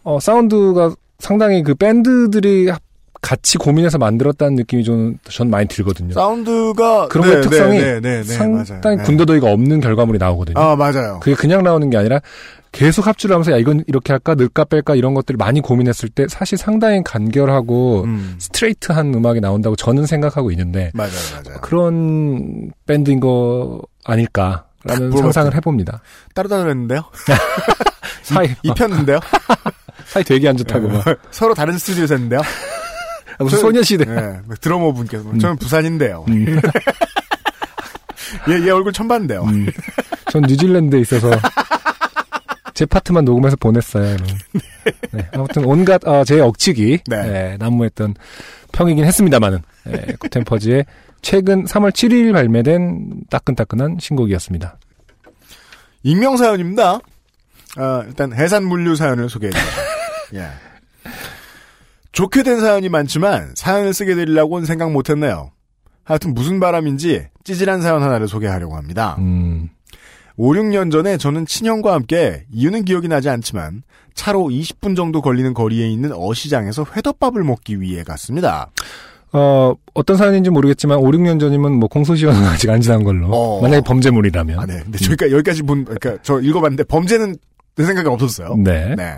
어, 사운드가 상당히 그 밴드들이 같이 고민해서 만들었다는 느낌이 저는 전 많이 들거든요. 사운드가 그런 네, 거 특성이 네, 네, 네, 네, 상당히 네. 군더더기가 없는 결과물이 나오거든요. 아 맞아요. 그게 그냥 나오는 게 아니라 계속 합주를 하면서 야 이건 이렇게 할까 넣을까 뺄까 이런 것들을 많이 고민했을 때 사실 상당히 간결하고 음. 스트레이트한 음악이 나온다고 저는 생각하고 있는데 맞아요, 맞아요. 그런 밴드인 거 아닐까라는 상상을 해봅니다. 따로따로 했는데요? 사이 입혔는데요? 사이 되게 안 좋다고 서로 다른 스튜디오에서 했는데요? 아, 무슨 소녀시대. 네, 드러머 분께서. 음. 저는 부산인데요. 음. 얘, 얘 얼굴 처음 봤는데요. 음. 전 뉴질랜드에 있어서 제 파트만 녹음해서 보냈어요. 네, 아무튼 온갖 어, 제 억측이 네. 네, 난무했던 평이긴 했습니다만은 네, 구텐버지의 최근 삼월 칠일 발매된 따끈따끈한 신곡이었습니다. 익명사연입니다. 아, 일단 해산물류 사연을 소개해드립니다. 예. 좋게 된 사연이 많지만 사연을 쓰게 되리라고는 생각 못했네요. 하여튼 무슨 바람인지 찌질한 사연 하나를 소개하려고 합니다. 음. 오륙 년 전에 저는 친형과 함께 이유는 기억이 나지 않지만 차로 이십 분 정도 걸리는 거리에 있는 어시장에서 회덮밥을 먹기 위해 갔습니다. 어, 어떤 사연인지 모르겠지만 오륙 년 전이면 뭐 공소시효는 아직 안 지난 걸로. 어. 만약에 범죄물이라면. 아, 네. 근데 저희가 여기까지 본, 그러니까 저 읽어봤는데 범죄는 내 생각에 없었어요. 네. 네.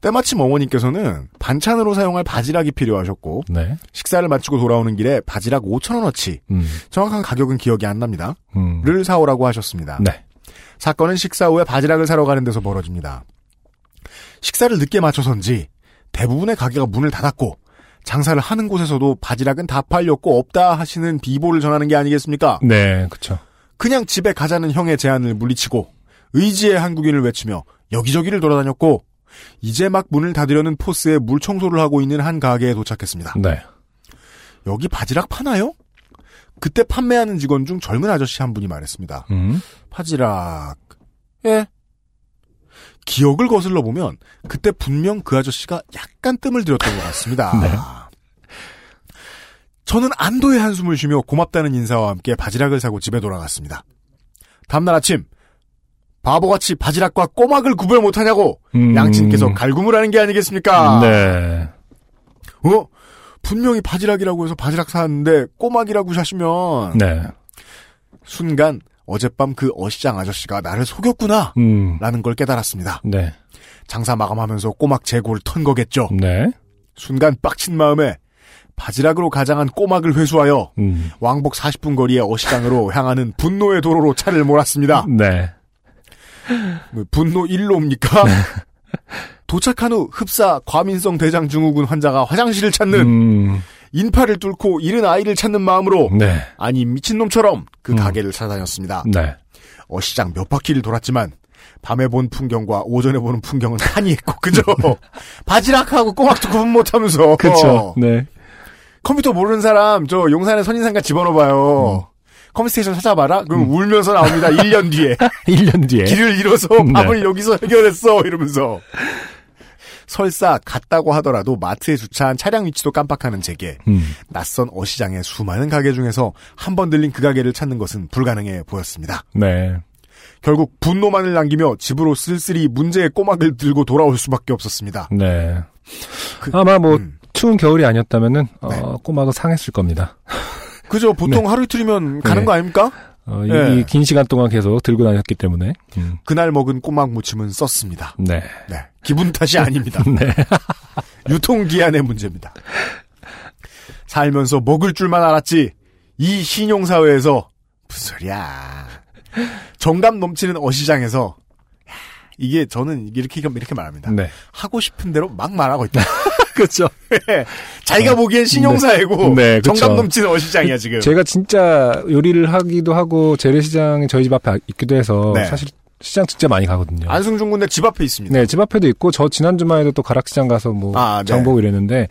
때마침 어머니께서는 반찬으로 사용할 바지락이 필요하셨고 네. 식사를 마치고 돌아오는 길에 바지락 오천 원어치 음. 정확한 가격은 기억이 안 납니다. 음. 를 사오라고 하셨습니다. 네. 사건은 식사 후에 바지락을 사러 가는 데서 벌어집니다. 식사를 늦게 마쳐서인지 대부분의 가게가 문을 닫았고 장사를 하는 곳에서도 바지락은 다 팔렸고 없다 하시는 비보를 전하는 게 아니겠습니까? 네, 그렇죠. 그냥 집에 가자는 형의 제안을 물리치고 의지의 한국인을 외치며 여기저기를 돌아다녔고 이제 막 문을 닫으려는 포스에 물 청소를 하고 있는 한 가게에 도착했습니다. 네. 여기 바지락 파나요? 그때 판매하는 직원 중 젊은 아저씨 한 분이 말했습니다. 음. 바지락. 예. 기억을 거슬러 보면 그때 분명 그 아저씨가 약간 뜸을 들였던 것 같습니다. 네. 저는 안도의 한숨을 쉬며 고맙다는 인사와 함께 바지락을 사고 집에 돌아갔습니다. 다음날 아침. 바보같이 바지락과 꼬막을 구별 못하냐고 음. 양친께서 갈굼을 하는 게 아니겠습니까? 네. 어? 분명히 바지락이라고 해서 바지락 사왔는데 꼬막이라고 하시면 네. 순간 어젯밤 그 어시장 아저씨가 나를 속였구나 음. 라는 걸 깨달았습니다. 네. 장사 마감하면서 꼬막 재고를 턴 거겠죠. 네. 순간 빡친 마음에 바지락으로 가장한 꼬막을 회수하여 음. 왕복 사십 분 거리의 어시장으로 향하는 분노의 도로로 차를 몰았습니다. 네. 분노 일로입니까? 네. 도착한 후 흡사 과민성 대장 증후군 환자가 화장실을 찾는 음. 인파를 뚫고 잃은 아이를 찾는 마음으로 네. 아니 미친놈처럼 그 음. 가게를 찾아다녔습니다. 네. 어시장 몇 바퀴를 돌았지만 밤에 본 풍경과 오전에 보는 풍경은 한이 있고 그죠? 바지락하고 꼬막도 구분 못하면서 그렇죠. 네. 컴퓨터 모르는 사람 저 용산에 선인상가 집어넣어봐요. 음. 컴스테이션 찾아봐라. 그럼 음. 울면서 나옵니다. 일 년 뒤에. 일 년 뒤에. 길을 잃어서 밥을 네. 여기서 해결했어. 이러면서. 설사 갔다고 하더라도 마트에 주차한 차량 위치도 깜빡하는 제게 음. 낯선 어시장의 수많은 가게 중에서 한 번 들린 그 가게를 찾는 것은 불가능해 보였습니다. 네. 결국 분노만을 남기며 집으로 쓸쓸히 문제의 꼬막을 들고 돌아올 수밖에 없었습니다. 네. 그, 아마 뭐 음. 추운 겨울이 아니었다면은 네. 어, 꼬막은 상했을 겁니다. 그죠. 보통 네. 하루 이틀이면 가는 네. 거 아닙니까? 어, 네. 이 긴 시간 동안 계속 들고 다녔기 때문에. 음. 그날 먹은 꼬막 무침은 썼습니다. 네. 네. 기분 탓이 아닙니다. 네. 유통기한의 문제입니다. 살면서 먹을 줄만 알았지. 이 신용사회에서 무슨 소리야. 정감 넘치는 어시장에서 이게 저는 이렇게 이렇게 말합니다. 네. 하고 싶은 대로 막 말하고 있다. 그렇죠. 네. 자기가 어, 보기엔 신용사이고 네. 네, 정감 넘치는 어시장이야 지금. 제가 진짜 요리를 하기도 하고 재래시장이 저희 집 앞에 있기도 해서 네. 사실 시장 진짜 많이 가거든요. 안승준 군대 집 앞에 있습니다. 네, 집 앞에도 있고 저 지난 주말에도 또 가락시장 가서 뭐 아, 네. 장보고 이랬는데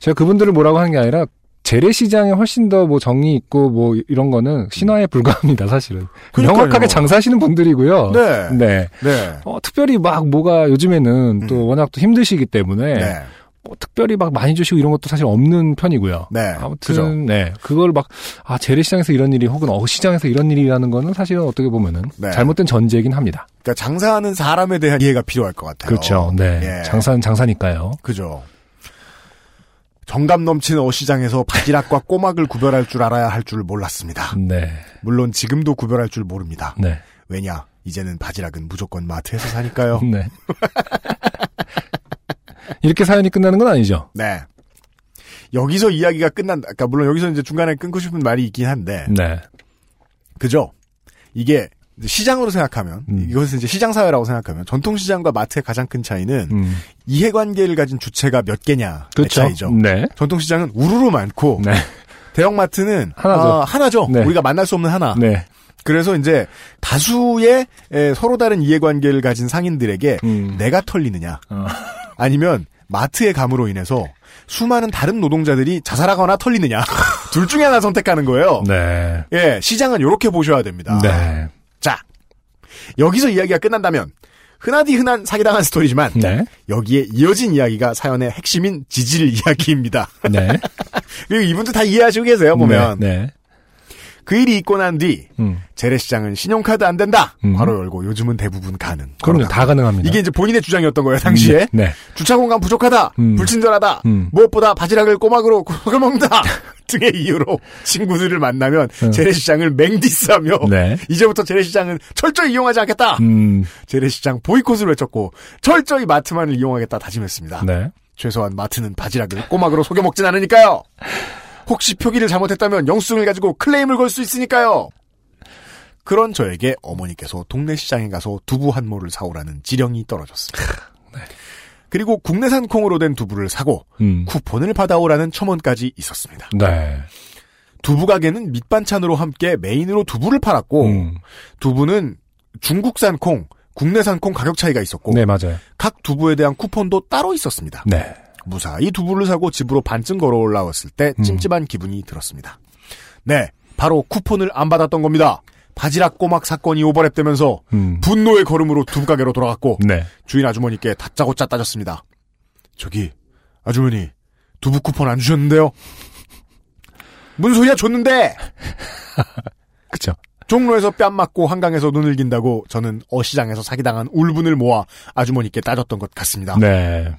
제가 그분들을 뭐라고 하는 게 아니라 재래시장에 훨씬 더 뭐 정이 있고 뭐 이런 거는 신화에 불과합니다, 사실은. 그러니까요. 명확하게 장사하시는 분들이고요. 네. 네. 네. 어, 특별히 막 뭐가 요즘에는 음. 또 워낙 또 힘드시기 때문에 네. 뭐 특별히 막 많이 주시고 이런 것도 사실 없는 편이고요. 네. 아무튼 그죠. 네. 그걸 막 아, 재래시장에서 이런 일이 혹은 어시장에서 이런 일이라는 거는 사실은 어떻게 보면은 네. 잘못된 전제이긴 합니다. 그러니까 장사하는 사람에 대한 이해가 필요할 것 같아요. 그렇죠. 네. 예. 장사는 장사니까요. 그죠. 정감 넘치는 어시장에서 바지락과 꼬막을 구별할 줄 알아야 할 줄 몰랐습니다. 네. 물론 지금도 구별할 줄 모릅니다. 네. 왜냐? 이제는 바지락은 무조건 마트에서 사니까요. 네. 이렇게 사연이 끝나는 건 아니죠? 네. 여기서 이야기가 끝난다. 그러니까 물론 여기서 이제 중간에 끊고 싶은 말이 있긴 한데. 네. 그죠? 이게 시장으로 생각하면 음. 이것은 이제 시장 사회라고 생각하면 전통 시장과 마트의 가장 큰 차이는 음. 이해관계를 가진 주체가 몇 개냐 차이죠. 네. 전통 시장은 우르르 많고 네. 대형 마트는 하나죠. 아, 하나죠. 네. 우리가 만날 수 없는 하나. 네. 그래서 이제 다수의 서로 다른 이해관계를 가진 상인들에게 음. 내가 털리느냐, 어. 아니면 마트의 감으로 인해서 수많은 다른 노동자들이 자살하거나 털리느냐 둘 중에 하나 선택하는 거예요. 네. 예, 시장은 이렇게 보셔야 됩니다. 네. 자, 여기서 이야기가 끝난다면 흔하디 흔한 사기당한 스토리지만 네. 여기에 이어진 이야기가 사연의 핵심인 지질 이야기입니다. 네. 그리고 이분도 다 이해하시고 계세요, 보면. 네. 네. 그 일이 있고 난 뒤 음. 재래시장은 신용카드 안 된다. 음. 괄호 열고 요즘은 대부분 가능. 그럼요. 다 가능합니다. 이게 이제 본인의 주장이었던 거예요. 당시에. 음. 네. 주차 공간 부족하다. 음. 불친절하다. 음. 무엇보다 바지락을 꼬막으로 구워 먹는다. 등의 이유로 친구들을 만나면 음. 재래시장을 맹디스하며 네. 이제부터 재래시장은 철저히 이용하지 않겠다. 음. 재래시장 보이콧을 외쳤고 철저히 마트만을 이용하겠다 다짐했습니다. 네. 최소한 마트는 바지락을 꼬막으로 속여 먹진 않으니까요. 혹시 표기를 잘못했다면 영수증을 가지고 클레임을 걸 수 있으니까요. 그런 저에게 어머니께서 동네 시장에 가서 두부 한 모를 사오라는 지령이 떨어졌습니다. 네. 그리고 국내산 콩으로 된 두부를 사고 음. 쿠폰을 받아오라는 천 원까지 있었습니다. 네. 두부 가게는 밑반찬으로 함께 메인으로 두부를 팔았고 음. 두부는 중국산 콩, 국내산 콩 가격 차이가 있었고 네, 맞아요. 각 두부에 대한 쿠폰도 따로 있었습니다. 네. 무사히 두부를 사고 집으로 반쯤 걸어 올라왔을 때 찜찜한 음. 기분이 들었습니다. 네, 바로 쿠폰을 안 받았던 겁니다. 바지락 꼬막 사건이 오버랩되면서 음. 분노의 걸음으로 두부가게로 돌아갔고 네. 주인 아주머니께 다짜고짜 따졌습니다. 저기 아주머니 두부 쿠폰 안 주셨는데요? 뭔 소리야 줬는데. 그쵸. 종로에서 뺨 맞고 한강에서 눈을 긴다고 저는 어시장에서 사기당한 울분을 모아 아주머니께 따졌던 것 같습니다. 네.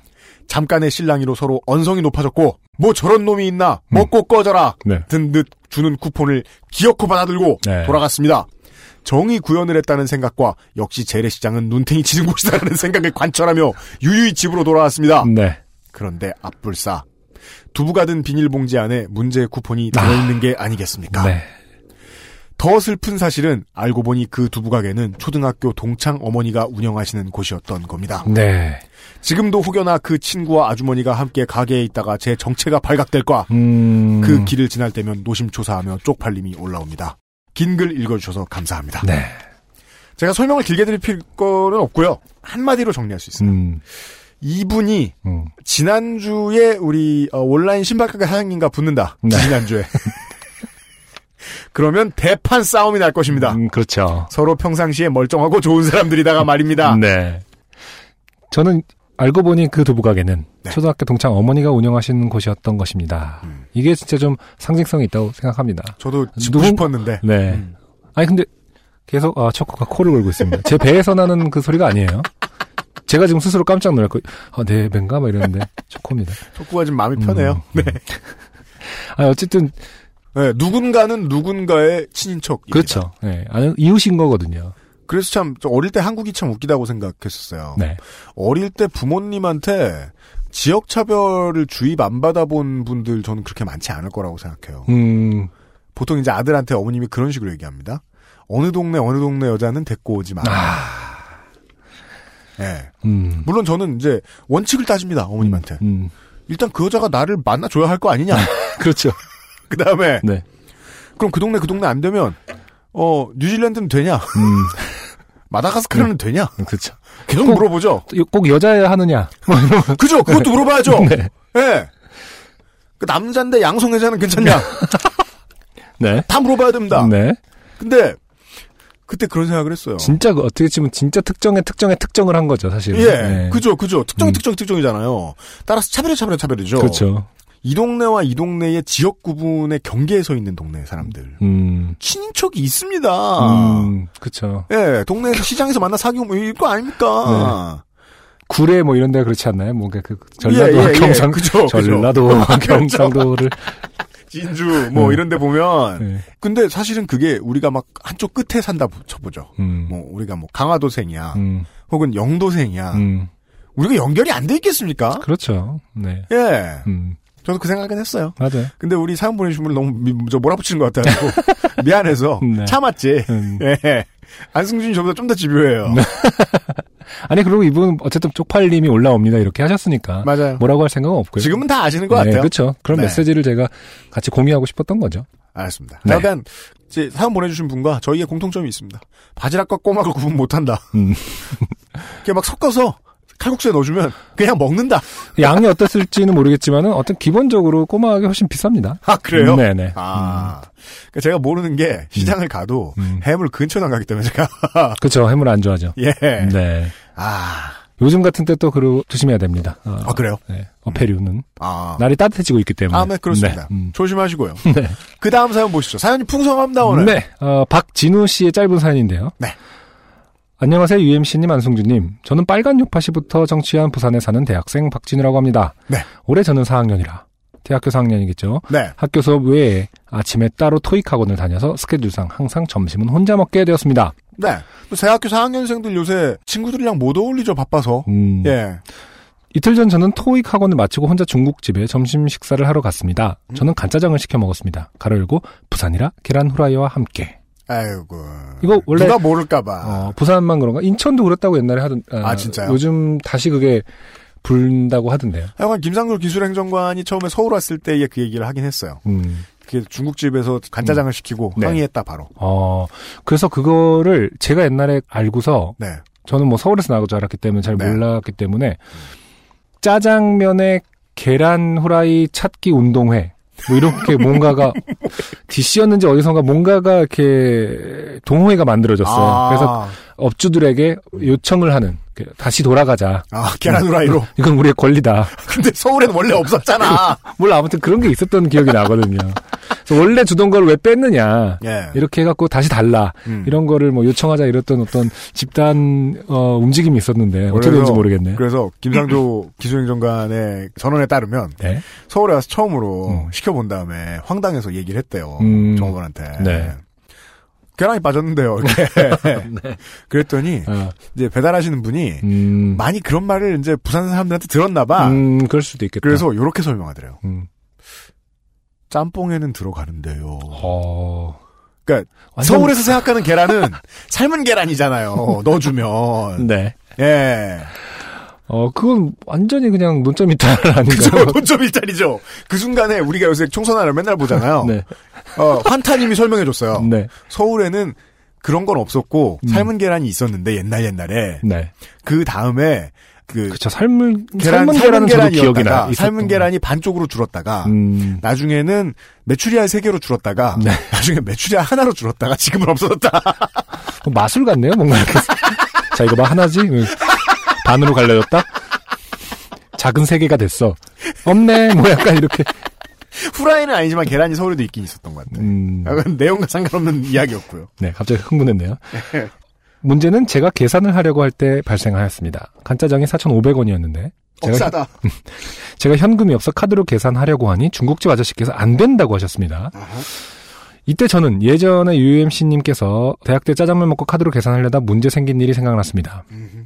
잠깐의 실랑이로 서로 언성이 높아졌고 뭐 저런 놈이 있나 먹고 음. 꺼져라 네. 든듯 주는 쿠폰을 기어코 받아들고 네. 돌아갔습니다. 정의 구현을 했다는 생각과 역시 재래시장은 눈탱이 치는 곳이다라는 생각을 관철하며 유유히 집으로 돌아왔습니다. 네. 그런데 앞불사 두부가 든 비닐봉지 안에 문제의 쿠폰이 들어있는 아. 게 아니겠습니까? 네. 더 슬픈 사실은 알고 보니 그 두부가게는 초등학교 동창 어머니가 운영하시는 곳이었던 겁니다. 네. 지금도 혹여나 그 친구와 아주머니가 함께 가게에 있다가 제 정체가 발각될까 음... 그 길을 지날 때면 노심초사하며 쪽팔림이 올라옵니다. 긴 글 읽어주셔서 감사합니다. 네. 제가 설명을 길게 드릴 거는 없고요. 한마디로 정리할 수 있습니다. 음... 이분이 음... 지난주에 우리 온라인 신발가게 사장님과 붙는다. 네. 지난주에. 그러면 대판 싸움이 날 것입니다. 음, 그렇죠. 서로 평상시에 멀쩡하고 좋은 사람들이다가 말입니다. 네. 저는 알고 보니 그 두부가게는 네. 초등학교 동창 어머니가 운영하시는 곳이었던 것입니다. 음. 이게 진짜 좀 상징성이 있다고 생각합니다. 저도 짚고 누군... 싶었는데. 네. 음. 아니 근데 계속 아, 초코가 코를 골고 있습니다. 제 배에서 나는 그 소리가 아니에요. 제가 지금 스스로 깜짝 놀랐고 아, 네, 맹가 막 이러는데 초코입니다. 초코가 지금 마음이 편해요. 음, 음. 네. 아니 어쨌든 네, 누군가는 누군가의 친인척. 그렇죠. 네, 아는 이웃인 거거든요. 그래서 참 어릴 때 한국이 참 웃기다고 생각했었어요. 네. 어릴 때 부모님한테 지역 차별을 주입 안 받아본 분들 저는 그렇게 많지 않을 거라고 생각해요. 음. 보통 이제 아들한테 어머님이 그런 식으로 얘기합니다. 어느 동네 어느 동네 여자는 데리고 오지 마. 아. 네. 음. 물론 저는 이제 원칙을 따집니다. 어머님한테. 음. 음. 일단 그 여자가 나를 만나줘야 할 거 아니냐. 그렇죠. 그 다음에. 네. 그럼 그 동네, 그 동네 안 되면, 어, 뉴질랜드는 되냐? 음. 마다가스카르는 네. 되냐? 그렇죠. 계속 꼭, 물어보죠. 꼭 여자야 하느냐? 그죠? 그것도 물어봐야죠. 네. 네. 그 남자인데 양성애자는 괜찮냐? 네. 다 물어봐야 됩니다. 네. 근데, 그때 그런 생각을 했어요. 진짜, 어떻게 치면 진짜 특정에 특정에 특정을 한 거죠, 사실은. 예. 네. 그죠, 그죠. 특정이 음. 특정이 특정이잖아요. 따라서 차별이 차별이 차별이죠. 그렇죠. 이 동네와 이 동네의 지역 구분의 경계에 서 있는 동네 사람들. 음. 친인척이 있습니다. 음, 그쵸. 예, 동네에서 시장에서 만나 사귀고 뭐 이거 아닙니까? 네. 구례 뭐 이런 데가 그렇지 않나요? 뭐, 그, 전라도, 예, 예, 경상, 예, 그쵸, 전라도, 그쵸. 경상도를. 진주, 뭐 음. 이런 데 보면. 네. 근데 사실은 그게 우리가 막 한쪽 끝에 산다 쳐보죠. 음. 뭐, 우리가 뭐 강화도생이야. 음. 혹은 영도생이야. 음. 우리가 연결이 안 돼 있겠습니까? 그렇죠. 네. 예. 음. 저도 그 생각은 했어요. 맞아요. 근데 우리 사연 보내주신 분을 너무 미, 저 몰아붙이는 것 같아서 미안해서 네. 참았지. 음. 예. 안승준이 저보다 좀 더 집요해요. 아니 그리고 이분 어쨌든 쪽팔림이 올라옵니다. 이렇게 하셨으니까 맞아요. 뭐라고 할 생각은 없고요. 지금은 다 아시는 것 네, 같아요. 그렇죠. 그런 네. 메시지를 제가 같이 공유하고 싶었던 거죠. 알겠습니다. 네. 약간 이제 사연 보내주신 분과 저희의 공통점이 있습니다. 바지락과 꼬막을 구분 못한다. 음. 이렇게 막 섞어서. 칼국수에 넣어주면 그냥 먹는다. 양이 어땠을지는 모르겠지만은 어떤 기본적으로 꼬막이 훨씬 비쌉니다. 아 그래요? 음, 네네. 아 음. 그러니까 제가 모르는 게 시장을 음. 가도 음. 해물 근처는 안 가기 때문에 제가. 그렇죠. 해물 안 좋아하죠. 예. 네. 아 요즘 같은 때 또 그리고 조심해야 됩니다. 어, 아 그래요? 네. 어패류는 음. 아 날이 따뜻해지고 있기 때문에. 아, 네 그렇습니다. 네. 음. 조심하시고요. 네. 그 다음 사연 보시죠. 사연이 풍성합니다 오늘. 네. 어, 박진우 씨의 짧은 사연인데요. 네. 안녕하세요. 유엠씨님, 안승준님. 저는 빨간 요파시부터 정치한 부산에 사는 대학생 박진우라고 합니다. 네. 올해 저는 사 학년이라. 대학교 사 학년이겠죠. 네. 학교 수업 외에 아침에 따로 토익 학원을 다녀서 스케줄상 항상 점심은 혼자 먹게 되었습니다. 네. 대학교 사 학년생들 요새 친구들이랑 못 어울리죠. 바빠서. 음. 예. 이틀 전 저는 토익 학원을 마치고 혼자 중국집에 점심 식사를 하러 갔습니다. 음. 저는 간짜장을 시켜 먹었습니다. 가로 열고 부산이라 계란 후라이와 함께. 아이고. 이거 원래. 누가 모를까봐. 어, 부산만 그런가? 인천도 그렇다고 옛날에 하던, 아, 아 진짜요? 요즘 다시 그게 불다고 하던데요. 하여간 김상률 기술행정관이 처음에 서울 왔을 때 그 얘기를 하긴 했어요. 음. 그게 중국집에서 간짜장을 음. 시키고 네. 항의했다, 바로. 어, 그래서 그거를 제가 옛날에 알고서. 네. 저는 뭐 서울에서 나온 줄 알았기 때문에 잘 네. 몰랐기 때문에. 짜장면에 계란 후라이 찾기 운동회. 뭐 이렇게 뭔가가 디씨였는지 어디선가 뭔가가 이렇게 동호회가 만들어졌어요. 아~ 그래서 업주들에게 요청을 하는 다시 돌아가자. 아 계란 후라이로. 이건 우리의 권리다. 근데 서울에는 원래 없었잖아. 몰라 아무튼 그런 게 있었던 기억이 나거든요. 그래서 원래 주던 걸 왜 뺐느냐. 예. 이렇게 해갖고 다시 달라. 음. 이런 거를 뭐 요청하자 이랬던 어떤 집단 어, 움직임이 있었는데 어떻게 되는지 모르겠네. 그래서 김상조 기술행정관의 전언에 따르면 네? 서울에 와서 처음으로 음. 시켜본 다음에 황당해서 얘기를 했대요. 음. 정원한테. 네. 계란이 빠졌는데요. 이렇게. 네. 그랬더니 어. 이제 배달하시는 분이 음. 많이 그런 말을 이제 부산 사람들한테 들었나봐. 음, 그럴 수도 있겠다. 그래서 이렇게 설명하더래요. 음. 짬뽕에는 들어가는데요. 어. 그러니까 완전... 서울에서 생각하는 계란은 삶은 계란이잖아요. 넣어주면. 네. 예. 어, 그건 완전히 그냥 논점 일탈 아닌가요? 그죠, 논점 일탈이죠. 그 순간에 우리가 요새 총선하를 맨날 보잖아요. 네. 어, 환타님이 설명해줬어요. 네. 서울에는 그런 건 없었고, 음. 삶은 계란이 있었는데, 옛날 옛날에. 네. 그 다음에, 그. 그쵸, 삶은, 계란, 삶은 계란은 기억이 나. 삶은 계란이 반쪽으로 줄었다가, 음. 나중에는 메추리알 세 개로 줄었다가, 네. 나중에 메추리알 하나로 줄었다가, 지금은 없어졌다. 마술 같네요, 뭔가 이렇게. 자, 이거 막 하나지? 반으로 갈라졌다? 작은 세 개가 됐어. 없네, 뭐 약간 이렇게. 후라이는 아니지만 계란이 서울에도 있긴 있었던 것 같아요. 음... 내용과 상관없는 이야기였고요. 네, 갑자기 흥분했네요. 문제는 제가 계산을 하려고 할 때 발생하였습니다. 간짜장이 사천오백 원이었는데 제가, 어, 싸다. 제가 현금이 없어 카드로 계산하려고 하니 중국집 아저씨께서 안 된다고 하셨습니다. Uh-huh. 이때 저는 예전에 유엠씨님께서 대학 때 짜장면 먹고 카드로 계산하려다 문제 생긴 일이 생각났습니다. Uh-huh.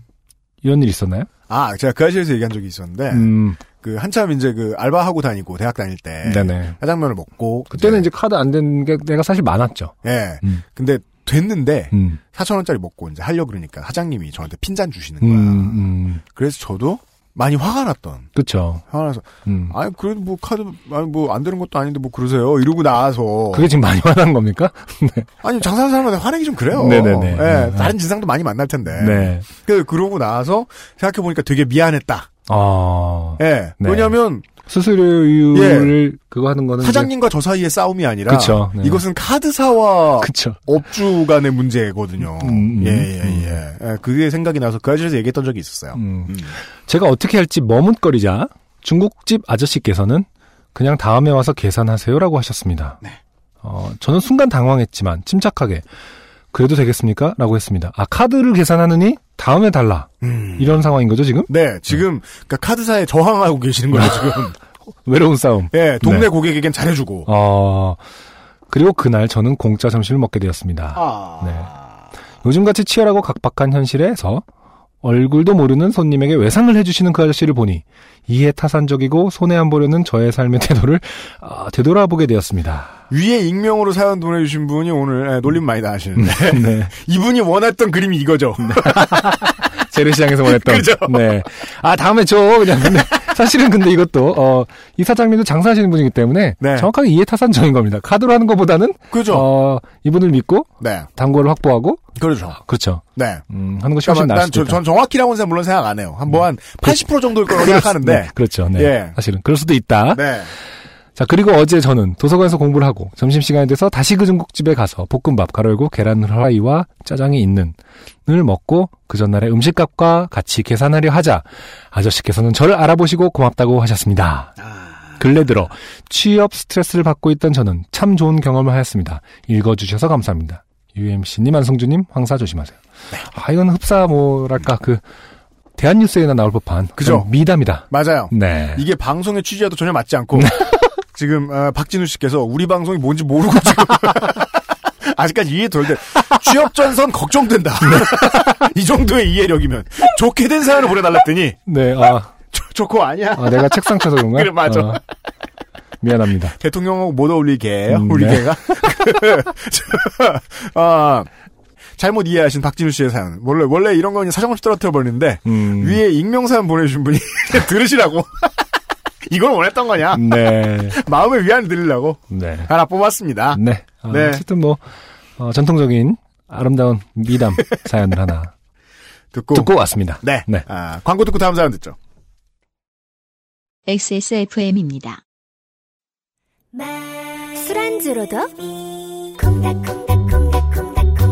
이런 일 있었나요? 아, 제가 그 아실에서 얘기한 적이 있었는데, 음. 그, 한참 이제 그, 알바하고 다니고, 대학 다닐 때. 네네. 짜장면을 먹고. 그때는 이제, 이제 카드 안 된 게 내가 사실 많았죠. 예. 음. 근데 됐는데, 음. 사천 원짜리 먹고 이제 하려고 그러니까 사장님이 저한테 핀잔 주시는 거야. 음, 음. 그래서 저도 많이 화가 났던. 그쵸. 화가 나서, 음. 아니, 그래도 뭐 카드, 아니, 뭐 안 되는 것도 아닌데 뭐 그러세요. 이러고 나와서. 그게 지금 많이 화난 겁니까? 네. 아니, 장사하는 사람한테 화내기 좀 그래요. 네네네. 예, 다른 진상도 많이 만날 텐데. 네. 그, 그러고 나서 생각해보니까 되게 미안했다. 아. 예. 네. 왜냐면. 수수료율을, 예. 그거 하는 거는. 사장님과 이제... 저 사이의 싸움이 아니라. 그쵸. 네. 이것은 카드사와. 그쵸. 업주 간의 문제거든요. 음, 음, 예, 예, 음. 예. 그게 생각이 나서 그 아저씨에서 얘기했던 적이 있었어요. 음. 음. 제가 어떻게 할지 머뭇거리자 중국집 아저씨께서는 그냥 다음에 와서 계산하세요라고 하셨습니다. 네. 어, 저는 순간 당황했지만 침착하게 그래도 되겠습니까? 라고 했습니다. 아, 카드를 계산하느니 다음에 달라. 음. 이런 상황인 거죠, 지금? 네, 지금, 네. 그니까 카드사에 저항하고 계시는 거예요, 지금. 외로운 싸움. 예, 네, 동네 네. 고객에겐 잘해주고. 어, 그리고 그날 저는 공짜 점심을 먹게 되었습니다. 아. 네. 요즘같이 치열하고 각박한 현실에서 얼굴도 모르는 손님에게 외상을 해주시는 그 아저씨를 보니 이해타산적이고 손해 안 보려는 저의 삶의 태도를 아, 되돌아보게 되었습니다. 위에 익명으로 사연 보내주신 분이 오늘 놀림 많이 나시는데 네. 이분이 원했던 그림이 이거죠. 재래시장에서 원했던. 그죠? 네. 아, 다음에 줘. 그냥 근데 사실은 근데 이것도 어, 이 사장님도 장사하시는 분이기 때문에 네. 정확하게 이해타산적인 겁니다. 카드로 하는 것보다는 그죠. 어, 이분을 믿고 네. 단골을 확보하고 그렇죠. 그렇죠. 네. 음, 하는 것이 훨씬 나을 수도 있다. 전 정확히라고는 물론 생각 안 해요. 한 뭐 한 네. 팔십 퍼센트 정도일 거라고 생각하는데. 네. 그렇죠. 네. 예. 사실은 그럴 수도 있다. 네. 자, 그리고 어제 저는 도서관에서 공부를 하고 점심시간이 돼서 다시 그 중국집에 가서 볶음밥, 가로열고 계란 후라이와 짜장이 있는 을 먹고 그 전날의 음식값과 같이 계산하려 하자 아저씨께서는 저를 알아보시고 고맙다고 하셨습니다. 근래 들어 취업 스트레스를 받고 있던 저는 참 좋은 경험을 하였습니다. 읽어주셔서 감사합니다. 유엠씨님, 안승준님, 황사 조심하세요. 네. 아, 이건 흡사 뭐랄까 그 대한뉴스에나 나올 법한 그죠 미담이다. 맞아요. 네. 이게 방송의 취지와도 전혀 맞지 않고 지금 어, 박진우 씨께서 우리 방송이 뭔지 모르고 지금 아직까지 이해 덜 돼. 취업 전선 걱정된다. 이 정도의 이해력이면 좋게 된 사연을 보내달랬더니 네, 아 조, 좋고 아니야. 아, 내가 책상 쳐서 그런가? 그래 맞아. 아, 미안합니다. 대통령하고 못 어울리게 음, 우리 개가. 아, 잘못 이해하신 박진우 씨의 사연. 원래 원래 이런 건 사정없이 떨어뜨려 버리는데 음. 위에 익명 사연 보내주신 분이 들으시라고. 이걸 원했던 거냐? 네. 마음의 위안을 드리려고. 네. 하나 뽑았습니다. 네. 어, 네. 어쨌든 뭐 어, 전통적인 아름다운 미담 사연을 하나 듣고 듣고 왔습니다. 네. 네. 아, 광고 듣고 다음 사연 듣죠. 엑스에스에프엠입니다. 술안주로도 콩닥콩닥콩닥콩닥콩닥.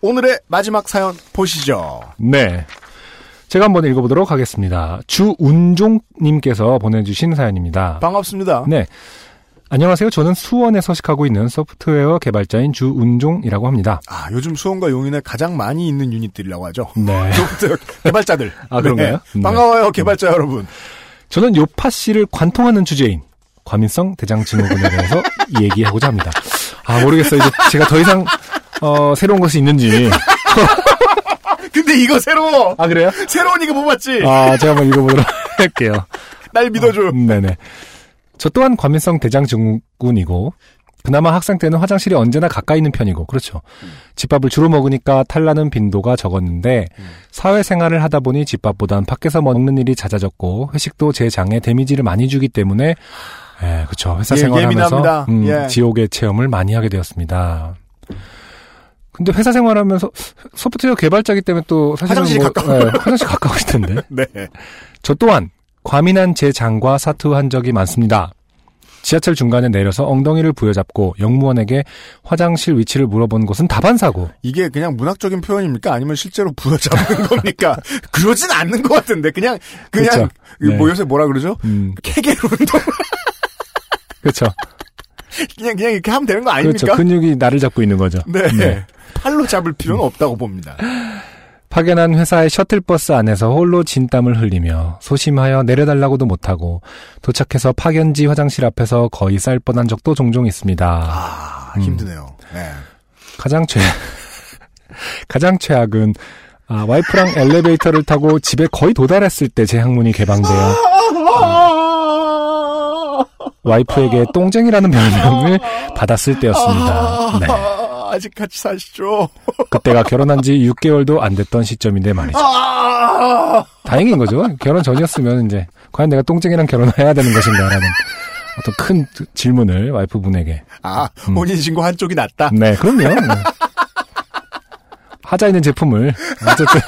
오늘의 마지막 사연 보시죠. 네. 제가 한번 읽어보도록 하겠습니다. 주운종님께서 보내주신 사연입니다. 반갑습니다. 네. 안녕하세요. 저는 수원에 서식하고 있는 소프트웨어 개발자인 주운종이라고 합니다. 아, 요즘 수원과 용인에 가장 많이 있는 유닛들이라고 하죠. 네. 소프트웨어 개발자들. 아, 그런가요? 네. 반가워요, 개발자 네. 여러분. 저는 요파 씨를 관통하는 주제인 과민성 대장증후군에 대해서 얘기하고자 합니다. 아, 모르겠어요. 이제 제가 더 이상 어, 새로운 것이 있는지. 근데 이거 새로워. 아, 그래요? 새로운 이거 못 봤지? 아, 제가 한번 읽어보도록 할게요. 날 믿어줘. 어, 네네. 저 또한 과민성 대장증후군이고, 그나마 학생 때는 화장실이 언제나 가까이 있는 편이고, 그렇죠. 음. 집밥을 주로 먹으니까 탈나는 빈도가 적었는데, 음. 사회생활을 하다 보니 집밥보단 밖에서 먹는 일이 잦아졌고, 회식도 제 장에 데미지를 많이 주기 때문에, 예, 그렇죠. 회사 예, 생활하면서 음, 예. 지옥의 체험을 많이 하게 되었습니다. 근데 회사 생활하면서 소프트웨어 개발자기 때문에 또 사실은 화장실 뭐, 가까워. 네, 화장실 가까우실 텐데. 네. 저 또한 과민한 제 장과 사투한 적이 많습니다. 지하철 중간에 내려서 엉덩이를 부여잡고 영무원에게 화장실 위치를 물어본 것은 다반사고. 이게 그냥 문학적인 표현입니까? 아니면 실제로 부여잡는 겁니까? 그러진 않는 것 같은데 그냥 그냥 그렇죠. 뭐 네. 요새 뭐라 그러죠? 음. 케겔 운동. 그렇죠. 그냥 그냥 이렇게 하면 되는 거 아닙니까? 그렇죠. 근육이 나를 잡고 있는 거죠. 네. 네. 팔로 잡을 필요는 없다고 봅니다. 파견한 회사의 셔틀버스 안에서 홀로 진땀을 흘리며 소심하여 내려달라고도 못하고 도착해서 파견지 화장실 앞에서 거의 쌀 뻔한 적도 종종 있습니다. 아, 힘드네요. 음. 네. 가장 최 가장 최악은 아, 와이프랑 엘리베이터를 타고 집에 거의 도달했을 때 제 항문이 개방되어 와이프에게 똥쟁이라는 별명을 받았을 때였습니다. 네. 아직 같이 사시죠. 그때가 결혼한 지 육 개월도 안 됐던 시점인데 말이죠. 아~ 다행인 거죠. 결혼 전이었으면 이제 과연 내가 똥쟁이랑 결혼해야 되는 것인가라는 어떤 큰 질문을 와이프분에게. 아, 음. 혼인신고 한쪽이 낫다. 네, 그럼요. 하자 있는 제품을 어쨌든.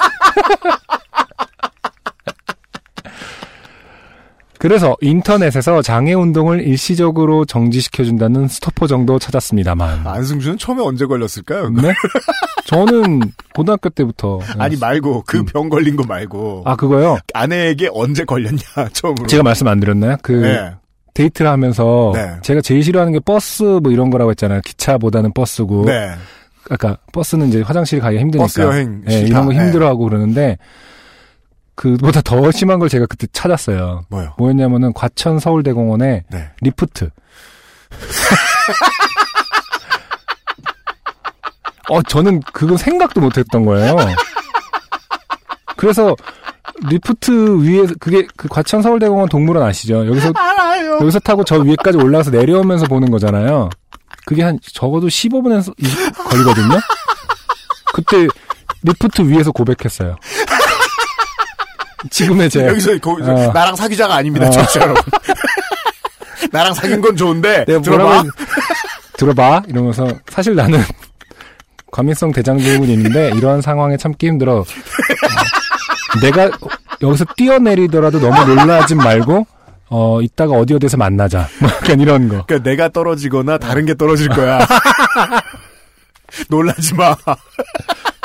그래서 인터넷에서 장애운동을 일시적으로 정지시켜준다는 스토퍼 정도 찾았습니다만. 안승준은 처음에 언제 걸렸을까요? 네? 저는 고등학교 때부터. 아니 말고 그 병 걸린 거 말고. 아 그거요? 아내에게 언제 걸렸냐 처음으로. 제가 말씀 안 드렸나요? 그 네. 데이트를 하면서 네. 제가 제일 싫어하는 게 버스 뭐 이런 거라고 했잖아요. 기차보다는 버스고. 네. 아까 버스는 이제 화장실 가기가 힘드니까. 버스 여행. 네, 이런 거 힘들어하고 네. 그러는데. 그보다 더 심한 걸 제가 그때 찾았어요. 뭐요? 뭐였냐면은 과천 서울대공원에 네. 리프트. 어, 저는 그거 생각도 못했던 거예요. 그래서 리프트 위에 그게 그 과천 서울대공원 동물원 아시죠? 여기서 알아요. 여기서 타고 저 위에까지 올라가서 내려오면서 보는 거잖아요. 그게 한 적어도 십오 분에서 이십 분 걸리거든요. 그때 리프트 위에서 고백했어요. 지금의 제 여기서 거, 어. 나랑 사귀자가 아닙니다, 진짜 어. 여러분. 나랑 사귄 건 좋은데 들어봐, 들어봐 이러면서 사실 나는 과민성 대장증후군인데 이러한 상황에 참기 힘들어. 어, 내가 여기서 뛰어내리더라도 너무 놀라지 말고 어 이따가 어디 어디에서 만나자. 약간 이런 거. 그러니까 내가 떨어지거나 다른 게 떨어질 거야. 놀라지 마.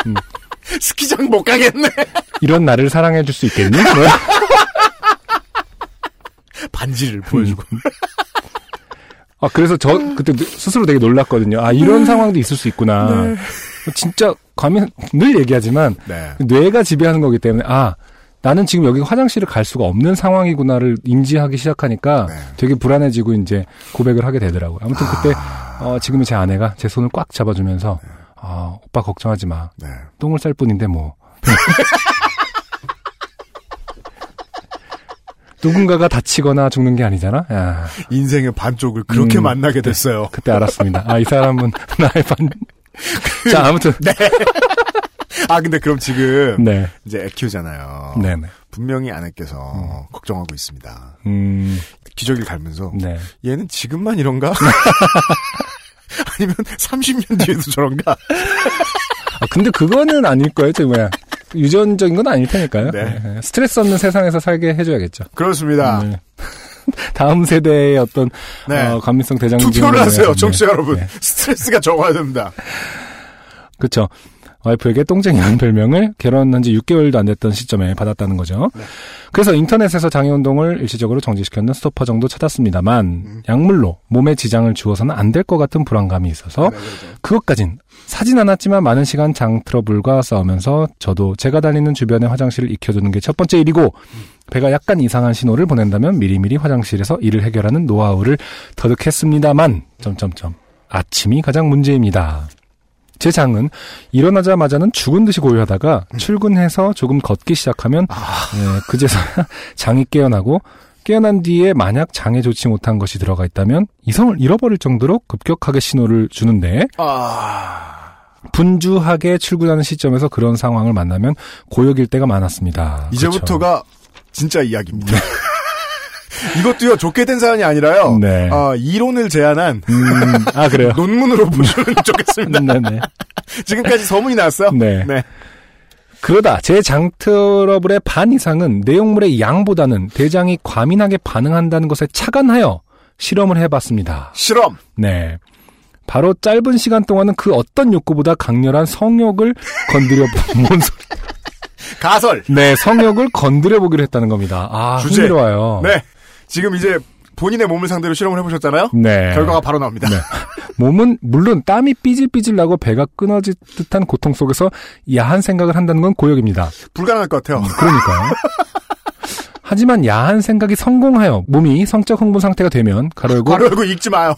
음. 스키장 못 가겠네. 이런 나를 사랑해줄 수 있겠니? 반지를 보여주고. 아, 그래서 저 그때 스스로 되게 놀랐거든요. 아, 이런 상황도 있을 수 있구나. 네. 진짜 과민, 늘 얘기하지만 네. 뇌가 지배하는 거기 때문에 아, 나는 지금 여기 화장실을 갈 수가 없는 상황이구나를 인지하기 시작하니까 네. 되게 불안해지고 이제 고백을 하게 되더라고요. 아무튼 그때 아... 어, 지금의 제 아내가 제 손을 꽉 잡아주면서 네. 아, 오빠 걱정하지 마. 네. 똥을 쌀 뿐인데 뭐. 누군가가 다치거나 죽는 게 아니잖아. 야. 인생의 반쪽을 그렇게 음, 만나게 그때, 됐어요. 그때 알았습니다. 아, 이 사람은 나의 반. 그, 자, 아무튼. 네. 아, 근데 그럼 지금 네. 이제 애 키우잖아요. 네, 네. 분명히 아내께서 음. 걱정하고 있습니다. 음. 기저귀를 갈면서 네. 얘는 지금만 이런가? 아니면 삼십 년 뒤에도 저런가? 아, 근데 그거는 아닐 거예요. 저 뭐야. 유전적인 건 아닐 테니까요. 네. 스트레스 없는 세상에서 살게 해줘야겠죠. 그렇습니다. 네. 다음 세대의 어떤 네. 어, 감민성 대장님 투표를 하세요. 네. 정치 여러분. 네. 스트레스가 적어야 됩니다. 그렇죠. 와이프에게 똥쟁이라는 별명을 결혼한 지 육 개월도 안 됐던 시점에 받았다는 거죠. 네. 그래서 인터넷에서 장애운동을 일시적으로 정지시켰는 스토퍼 정도 찾았습니다만 음. 약물로 몸에 지장을 주어서는 안 될 것 같은 불안감이 있어서 네, 그것까진 사진 않았지만 많은 시간 장 트러블과 싸우면서 저도 제가 다니는 주변의 화장실을 익혀두는 게 첫 번째 일이고 음. 배가 약간 이상한 신호를 보낸다면 미리미리 화장실에서 이를 해결하는 노하우를 터득했습니다만 점점점 아침이 가장 문제입니다. 제 장은 일어나자마자는 죽은 듯이 고요하다가 음. 출근해서 조금 걷기 시작하면 아. 예, 그제서야 장이 깨어나고 깨어난 뒤에 만약 장에 좋지 못한 것이 들어가 있다면 이성을 잃어버릴 정도로 급격하게 신호를 주는데 아. 분주하게 출근하는 시점에서 그런 상황을 만나면 고역일 때가 많았습니다. 이제부터가 그쵸? 진짜 이야기입니다. 이것도요, 좋게 된 사안이 아니라요. 네. 어, 이론을 제안한. 음, 아, 그래요? 논문으로 보시면 좋겠습니다. 네네. 지금까지 소문이 났어요? 네. 네. 그러다 제 장 트러블의 반 이상은 내용물의 양보다는 대장이 과민하게 반응한다는 것에 착안하여 실험을 해봤습니다. 실험? 네. 바로 짧은 시간 동안은 그 어떤 욕구보다 강렬한 성욕을 건드려 본 소리. 가설! 네, 성욕을 건드려 보기로 했다는 겁니다. 아, 주제. 흥미로워요. 네. 지금 이제 본인의 몸을 상대로 실험을 해보셨잖아요? 네. 결과가 바로 나옵니다. 네. 몸은 물론 땀이 삐질삐질 나고 배가 끊어질 듯한 고통 속에서 야한 생각을 한다는 건 고역입니다. 불가능할 것 같아요. 그러니까요. 하지만 야한 생각이 성공하여 몸이 성적 흥분 상태가 되면 가로 열고 가로 열고 읽지 마요.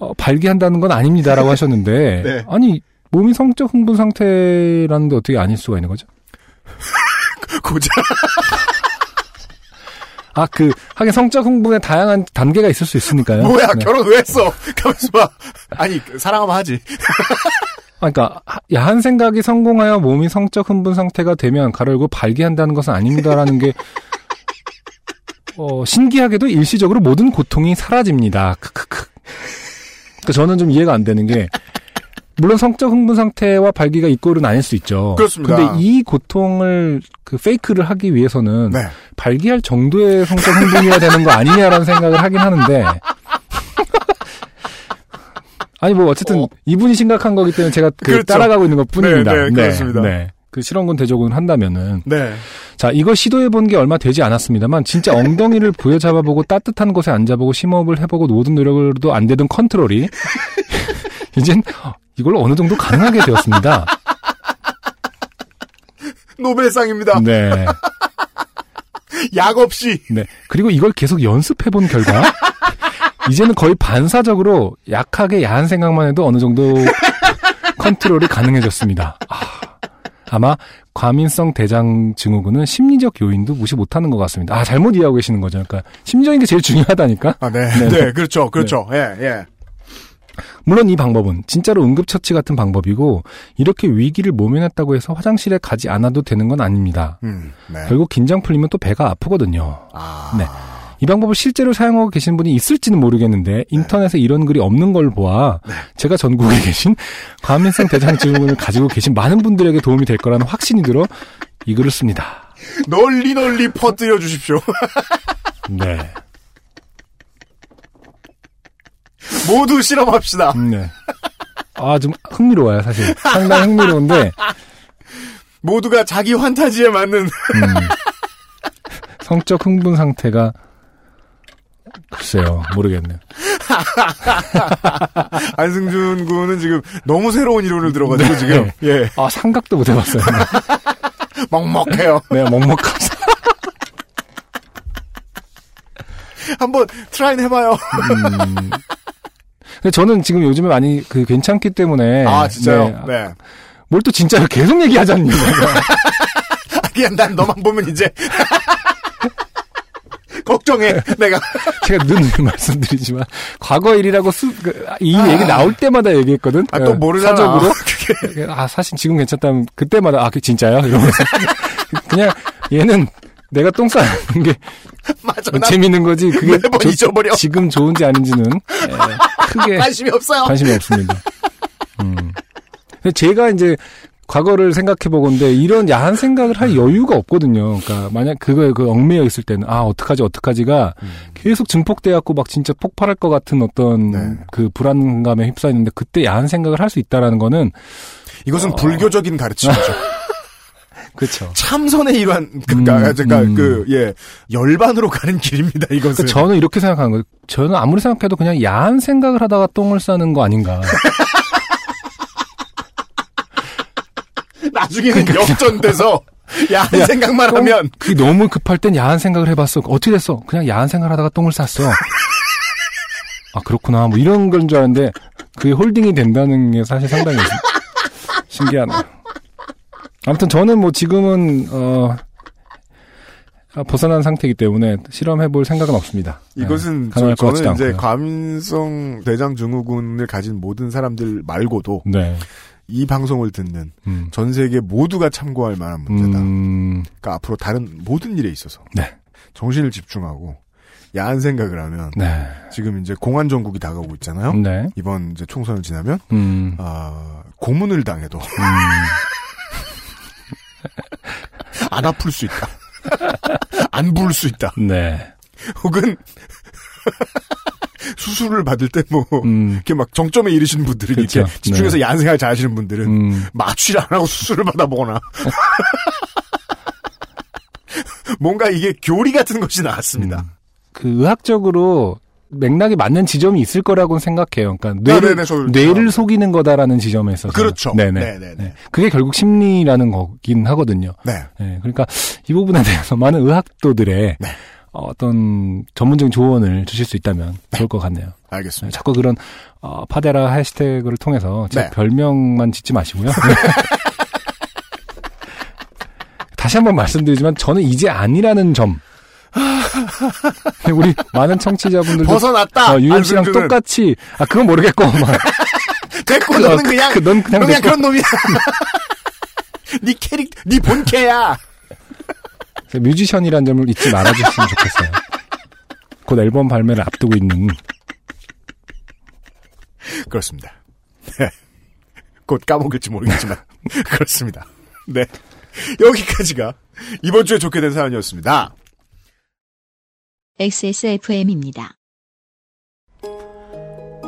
어, 발기한다는 건 아닙니다라고 하셨는데 네. 아니 몸이 성적 흥분 상태라는데 어떻게 아닐 수가 있는 거죠? 고작... 아, 그, 하긴 성적 흥분의 다양한 단계가 있을 수 있으니까요. 뭐야, 네. 결혼 왜 했어? 가만있어 봐. 아니, 사랑하면 하지. 그러니까, 야한 생각이 성공하여 몸이 성적 흥분 상태가 되면 가로 열고 발기한다는 것은 아닙니다라는 게, 어, 신기하게도 일시적으로 모든 고통이 사라집니다. 크크크. 그러니까 저는 좀 이해가 안 되는 게, 물론 성적 흥분 상태와 발기가 이꼴은 아닐 수 있죠. 그렇습니다. 근데 이 고통을 그 페이크를 하기 위해서는 네. 발기할 정도의 성적 흥분이어야 되는 거 아니냐라는 생각을 하긴 하는데 아니 뭐 어쨌든 어. 이분이 심각한 거기 때문에 제가 그 그렇죠. 따라가고 있는 것뿐입니다. 네, 네, 그렇습니다. 네, 네. 그 실험군 대조군 한다면은 네. 자 이거 시도해본 게 얼마 되지 않았습니다만 진짜 엉덩이를 부여잡아보고 따뜻한 곳에 앉아보고 심호흡을 해보고 모든 노력으로도 안 되던 컨트롤이 이젠 이걸 어느 정도 가능하게 되었습니다. 노벨상입니다. 네. 약 없이. 네. 그리고 이걸 계속 연습해본 결과 이제는 거의 반사적으로 약하게 야한 생각만 해도 어느 정도 컨트롤이 가능해졌습니다. 아, 아마 과민성 대장 증후군은 심리적 요인도 무시 못하는 것 같습니다. 아 잘못 이해하고 계시는 거죠. 그러니까 심리적인 게 제일 중요하다니까. 아 네. 네, 네 그렇죠, 그렇죠. 예, 네. 예. 네, 네. 물론 이 방법은 진짜로 응급처치 같은 방법이고 이렇게 위기를 모면했다고 해서 화장실에 가지 않아도 되는 건 아닙니다. 음, 네. 결국 긴장 풀리면 또 배가 아프거든요. 아... 네. 이 방법을 실제로 사용하고 계신 분이 있을지는 모르겠는데 네. 인터넷에 이런 글이 없는 걸 보아 네. 제가 전국에 계신 과민성 대장증후군을 가지고 계신 많은 분들에게 도움이 될 거라는 확신이 들어 이 글을 씁니다. 널리 널리 퍼뜨려 주십시오. 네. 모두 실험합시다. 네. 아, 좀 흥미로워요, 사실. 상당히 흥미로운데. 모두가 자기 환타지에 맞는. 음. 성적 흥분 상태가, 글쎄요, 모르겠네요. 안승준 군은 지금 너무 새로운 이론을 들어가지고 네. 지금. 예. 아, 생각도 못 해봤어요. 먹먹해요. 네, 먹먹합니다. 한번 트라이는 해봐요. 음. 근데 저는 지금 요즘에 많이 그 괜찮기 때문에 아 진짜요? 네. 네. 뭘 또 진짜로 계속 얘기하자니? 그냥 난 너만 보면 이제 걱정해 내가. 제가 늘 말씀드리지만 과거 일이라고 수, 이 아, 얘기 나올 때마다 얘기했거든. 아, 또 모르잖아. 사적으로. 그게. 아 사실 지금 괜찮다면 그때마다 아 그 진짜야? 이러면서 그냥 얘는. 내가 똥 싸는 게 맞아, 재밌는 거지. 그게 조, 잊어버려. 지금 좋은지 아닌지는 에, 크게 관심이 없어요. 관심이 없습니다. 음. 제가 이제 과거를 생각해보건데 이런 야한 생각을 할 여유가 없거든요. 그러니까 만약 그거에 그 얽매여 있을 때는 아 어떡하지 어떡하지가 음. 계속 증폭돼갖고 막 진짜 폭발할 것 같은 어떤 네. 그 불안감에 휩싸이는데 그때 야한 생각을 할 수 있다라는 거는 이것은 어... 불교적인 가르침이죠. 그렇죠. 참선의 일환, 그러니까, 그러니까 음, 음. 그, 예, 열반으로 가는 길입니다. 이것은. 그러니까 저는 이렇게 생각하는 거예요. 저는 아무리 생각해도 그냥 야한 생각을 하다가 똥을 싸는 거 아닌가. 나중에는 그러니까 역전돼서 야한 야, 생각만 똥, 하면 그게 너무 급할 땐 야한 생각을 해봤어. 어떻게 됐어? 그냥 야한 생각을 하다가 똥을 쌌어. 아 그렇구나. 뭐 이런 건 줄 알았는데 그게 홀딩이 된다는 게 사실 상당히 신기하네요. 아무튼 저는 뭐 지금은 어, 벗어난 상태이기 때문에 실험해볼 생각은 없습니다. 이것은 네, 저, 저는 이제 않고요. 과민성 대장증후군을 가진 모든 사람들 말고도 네. 이 방송을 듣는 음. 전 세계 모두가 참고할 만한 문제다. 음... 그러니까 앞으로 다른 모든 일에 있어서 네. 정신을 집중하고 야한 생각을 하면 네. 지금 이제 공안 정국이 다가오고 있잖아요. 네. 이번 이제 총선을 지나면 음. 어, 고문을 당해도. 음. 안 아플 수 있다. 안 부을 수 있다. 네. 혹은 수술을 받을 때 뭐 음. 이렇게 막 정점에 이르신 분들은 그쵸. 이렇게 집중해서 네. 야한 생활 잘하시는 분들은 음. 마취를 안 하고 수술을 받아보거나 뭔가 이게 교리 같은 것이 나왔습니다. 음. 그 의학적으로 맥락이 맞는 지점이 있을 거라고 생각해요. 그러니까 뇌를, 아, 네네, 뇌를 속이는 거다라는 지점에 있어서. 그렇죠. 네네. 네네네. 네. 그게 결국 심리라는 거긴 하거든요. 네. 네. 그러니까 이 부분에 대해서 많은 의학도들의 네. 어떤 전문적인 조언을 주실 수 있다면 네. 좋을 것 같네요. 알겠습니다. 네. 자꾸 그런 어, 파데라 해시태그를 통해서 제 네. 별명만 짓지 마시고요. 다시 한번 말씀드리지만 저는 이제 아니라는 점. 우리 많은 청취자분들 벗어났다. 어, 유엠씨랑 똑같이 아 그건 모르겠고 막. 됐고 그, 너는 그냥 그, 넌 그냥, 그냥 그런 놈이야. 네 캐릭 네 본캐야. 뮤지션이란 점을 잊지 말아주시면 좋겠어요. 곧 앨범 발매를 앞두고 있는 그렇습니다. 네. 곧 까먹을지 모르겠지만 그렇습니다. 네 여기까지가 이번 주에 좋게 된 사연이었습니다. 엑스에스에프엠입니다.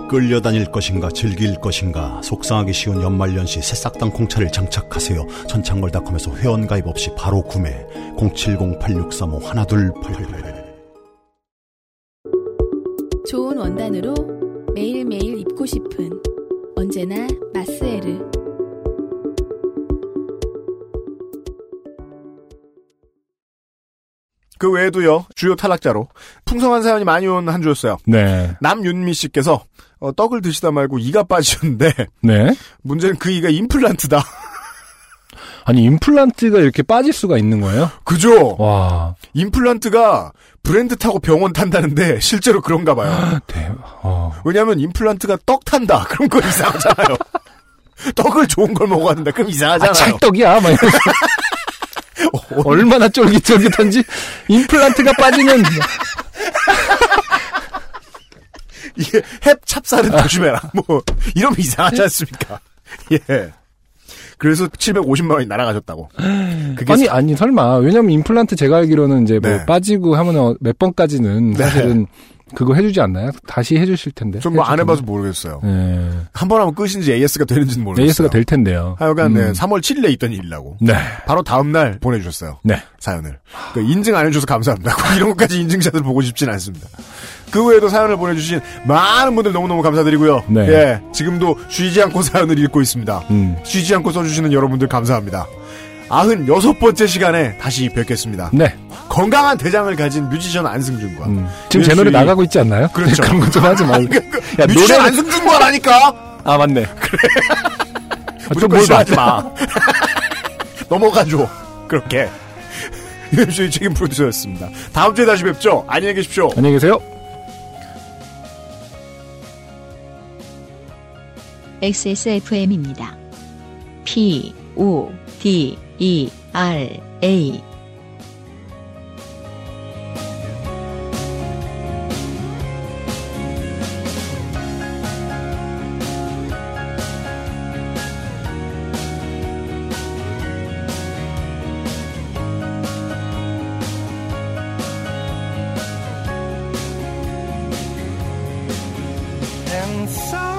끌려다닐 것인가 즐길 것인가 속상하기 쉬운 연말연시 새싹땅콩차를 장착하세요. 천창걸닷컴에서 회원가입 없이 바로 구매. 공칠공 팔육삼오 일이팔팔 좋은 원단으로 매일매일 입고 싶은 언제나 마스에르. 그 외에도요. 주요 탈락자로 풍성한 사연이 많이 온 한 주였어요. 네. 남윤미 씨께서 어, 떡을 드시다 말고 이가 빠지셨는데 네. 문제는 그 이가 임플란트다. 아니 임플란트가 이렇게 빠질 수가 있는 거예요? 그죠. 와. 임플란트가 브랜드 타고 병원 탄다는데 실제로 그런가 봐요. 대박. 어. 왜냐하면 임플란트가 떡 탄다. 그럼 그건 이상하잖아요. 떡을 좋은 걸 먹어야 된다. 그럼 이상하잖아요. 아, 찰떡이야. 막 이러면서. 얼마나 쫄깃쫄깃한지 임플란트가 빠지면 이게 햅 찹쌀은 아. 조심해라 뭐 이러면 이상하지 않습니까? 예. 그래서 칠백오십만 원이 날아가셨다고. 그게 아니 아니 설마 왜냐면 임플란트 제가 알기로는 이제 뭐 네. 빠지고 하면 몇 번까지는 사실은 네. 그거 해주지 않나요? 다시 해주실 텐데. 전 뭐 안 해봐서 모르겠어요. 네. 한 번 하면 끝인지 에이에스가 되는지는 모르겠어요. 에이에스가 될 텐데요. 하여간 음. 네, 삼월 칠일에 있던 일이라고. 네. 바로 다음 날 보내주셨어요. 네. 사연을. 그러니까 인증 안 해줘서 감사합니다. 이런 것까지 인증샷을 보고 싶진 않습니다. 그 외에도 사연을 보내주신 많은 분들 너무너무 감사드리고요. 네. 예, 지금도 쉬지 않고 사연을 읽고 있습니다. 음. 쉬지 않고 써주시는 여러분들 감사합니다. 구십육 번째 시간에 다시 뵙겠습니다. 네. 건강한 대장을 가진 뮤지션 안승준과. 음. 지금 제 노래 이... 나가고 있지 않나요? 그렇죠. 그런 거 좀 하지 말고. 야, 뮤지션 노래는... 안승준과라니까! 아, 맞네. 그래. 아, 좀 뭘 하지 마. 넘어가줘. 그렇게. 유엠씨의 책임 프로듀서였습니다. 다음 주에 다시 뵙죠. 안녕히 계십시오. 안녕히 계세요. 엑스에스에프엠입니다. P, O, D, E, R, A 항상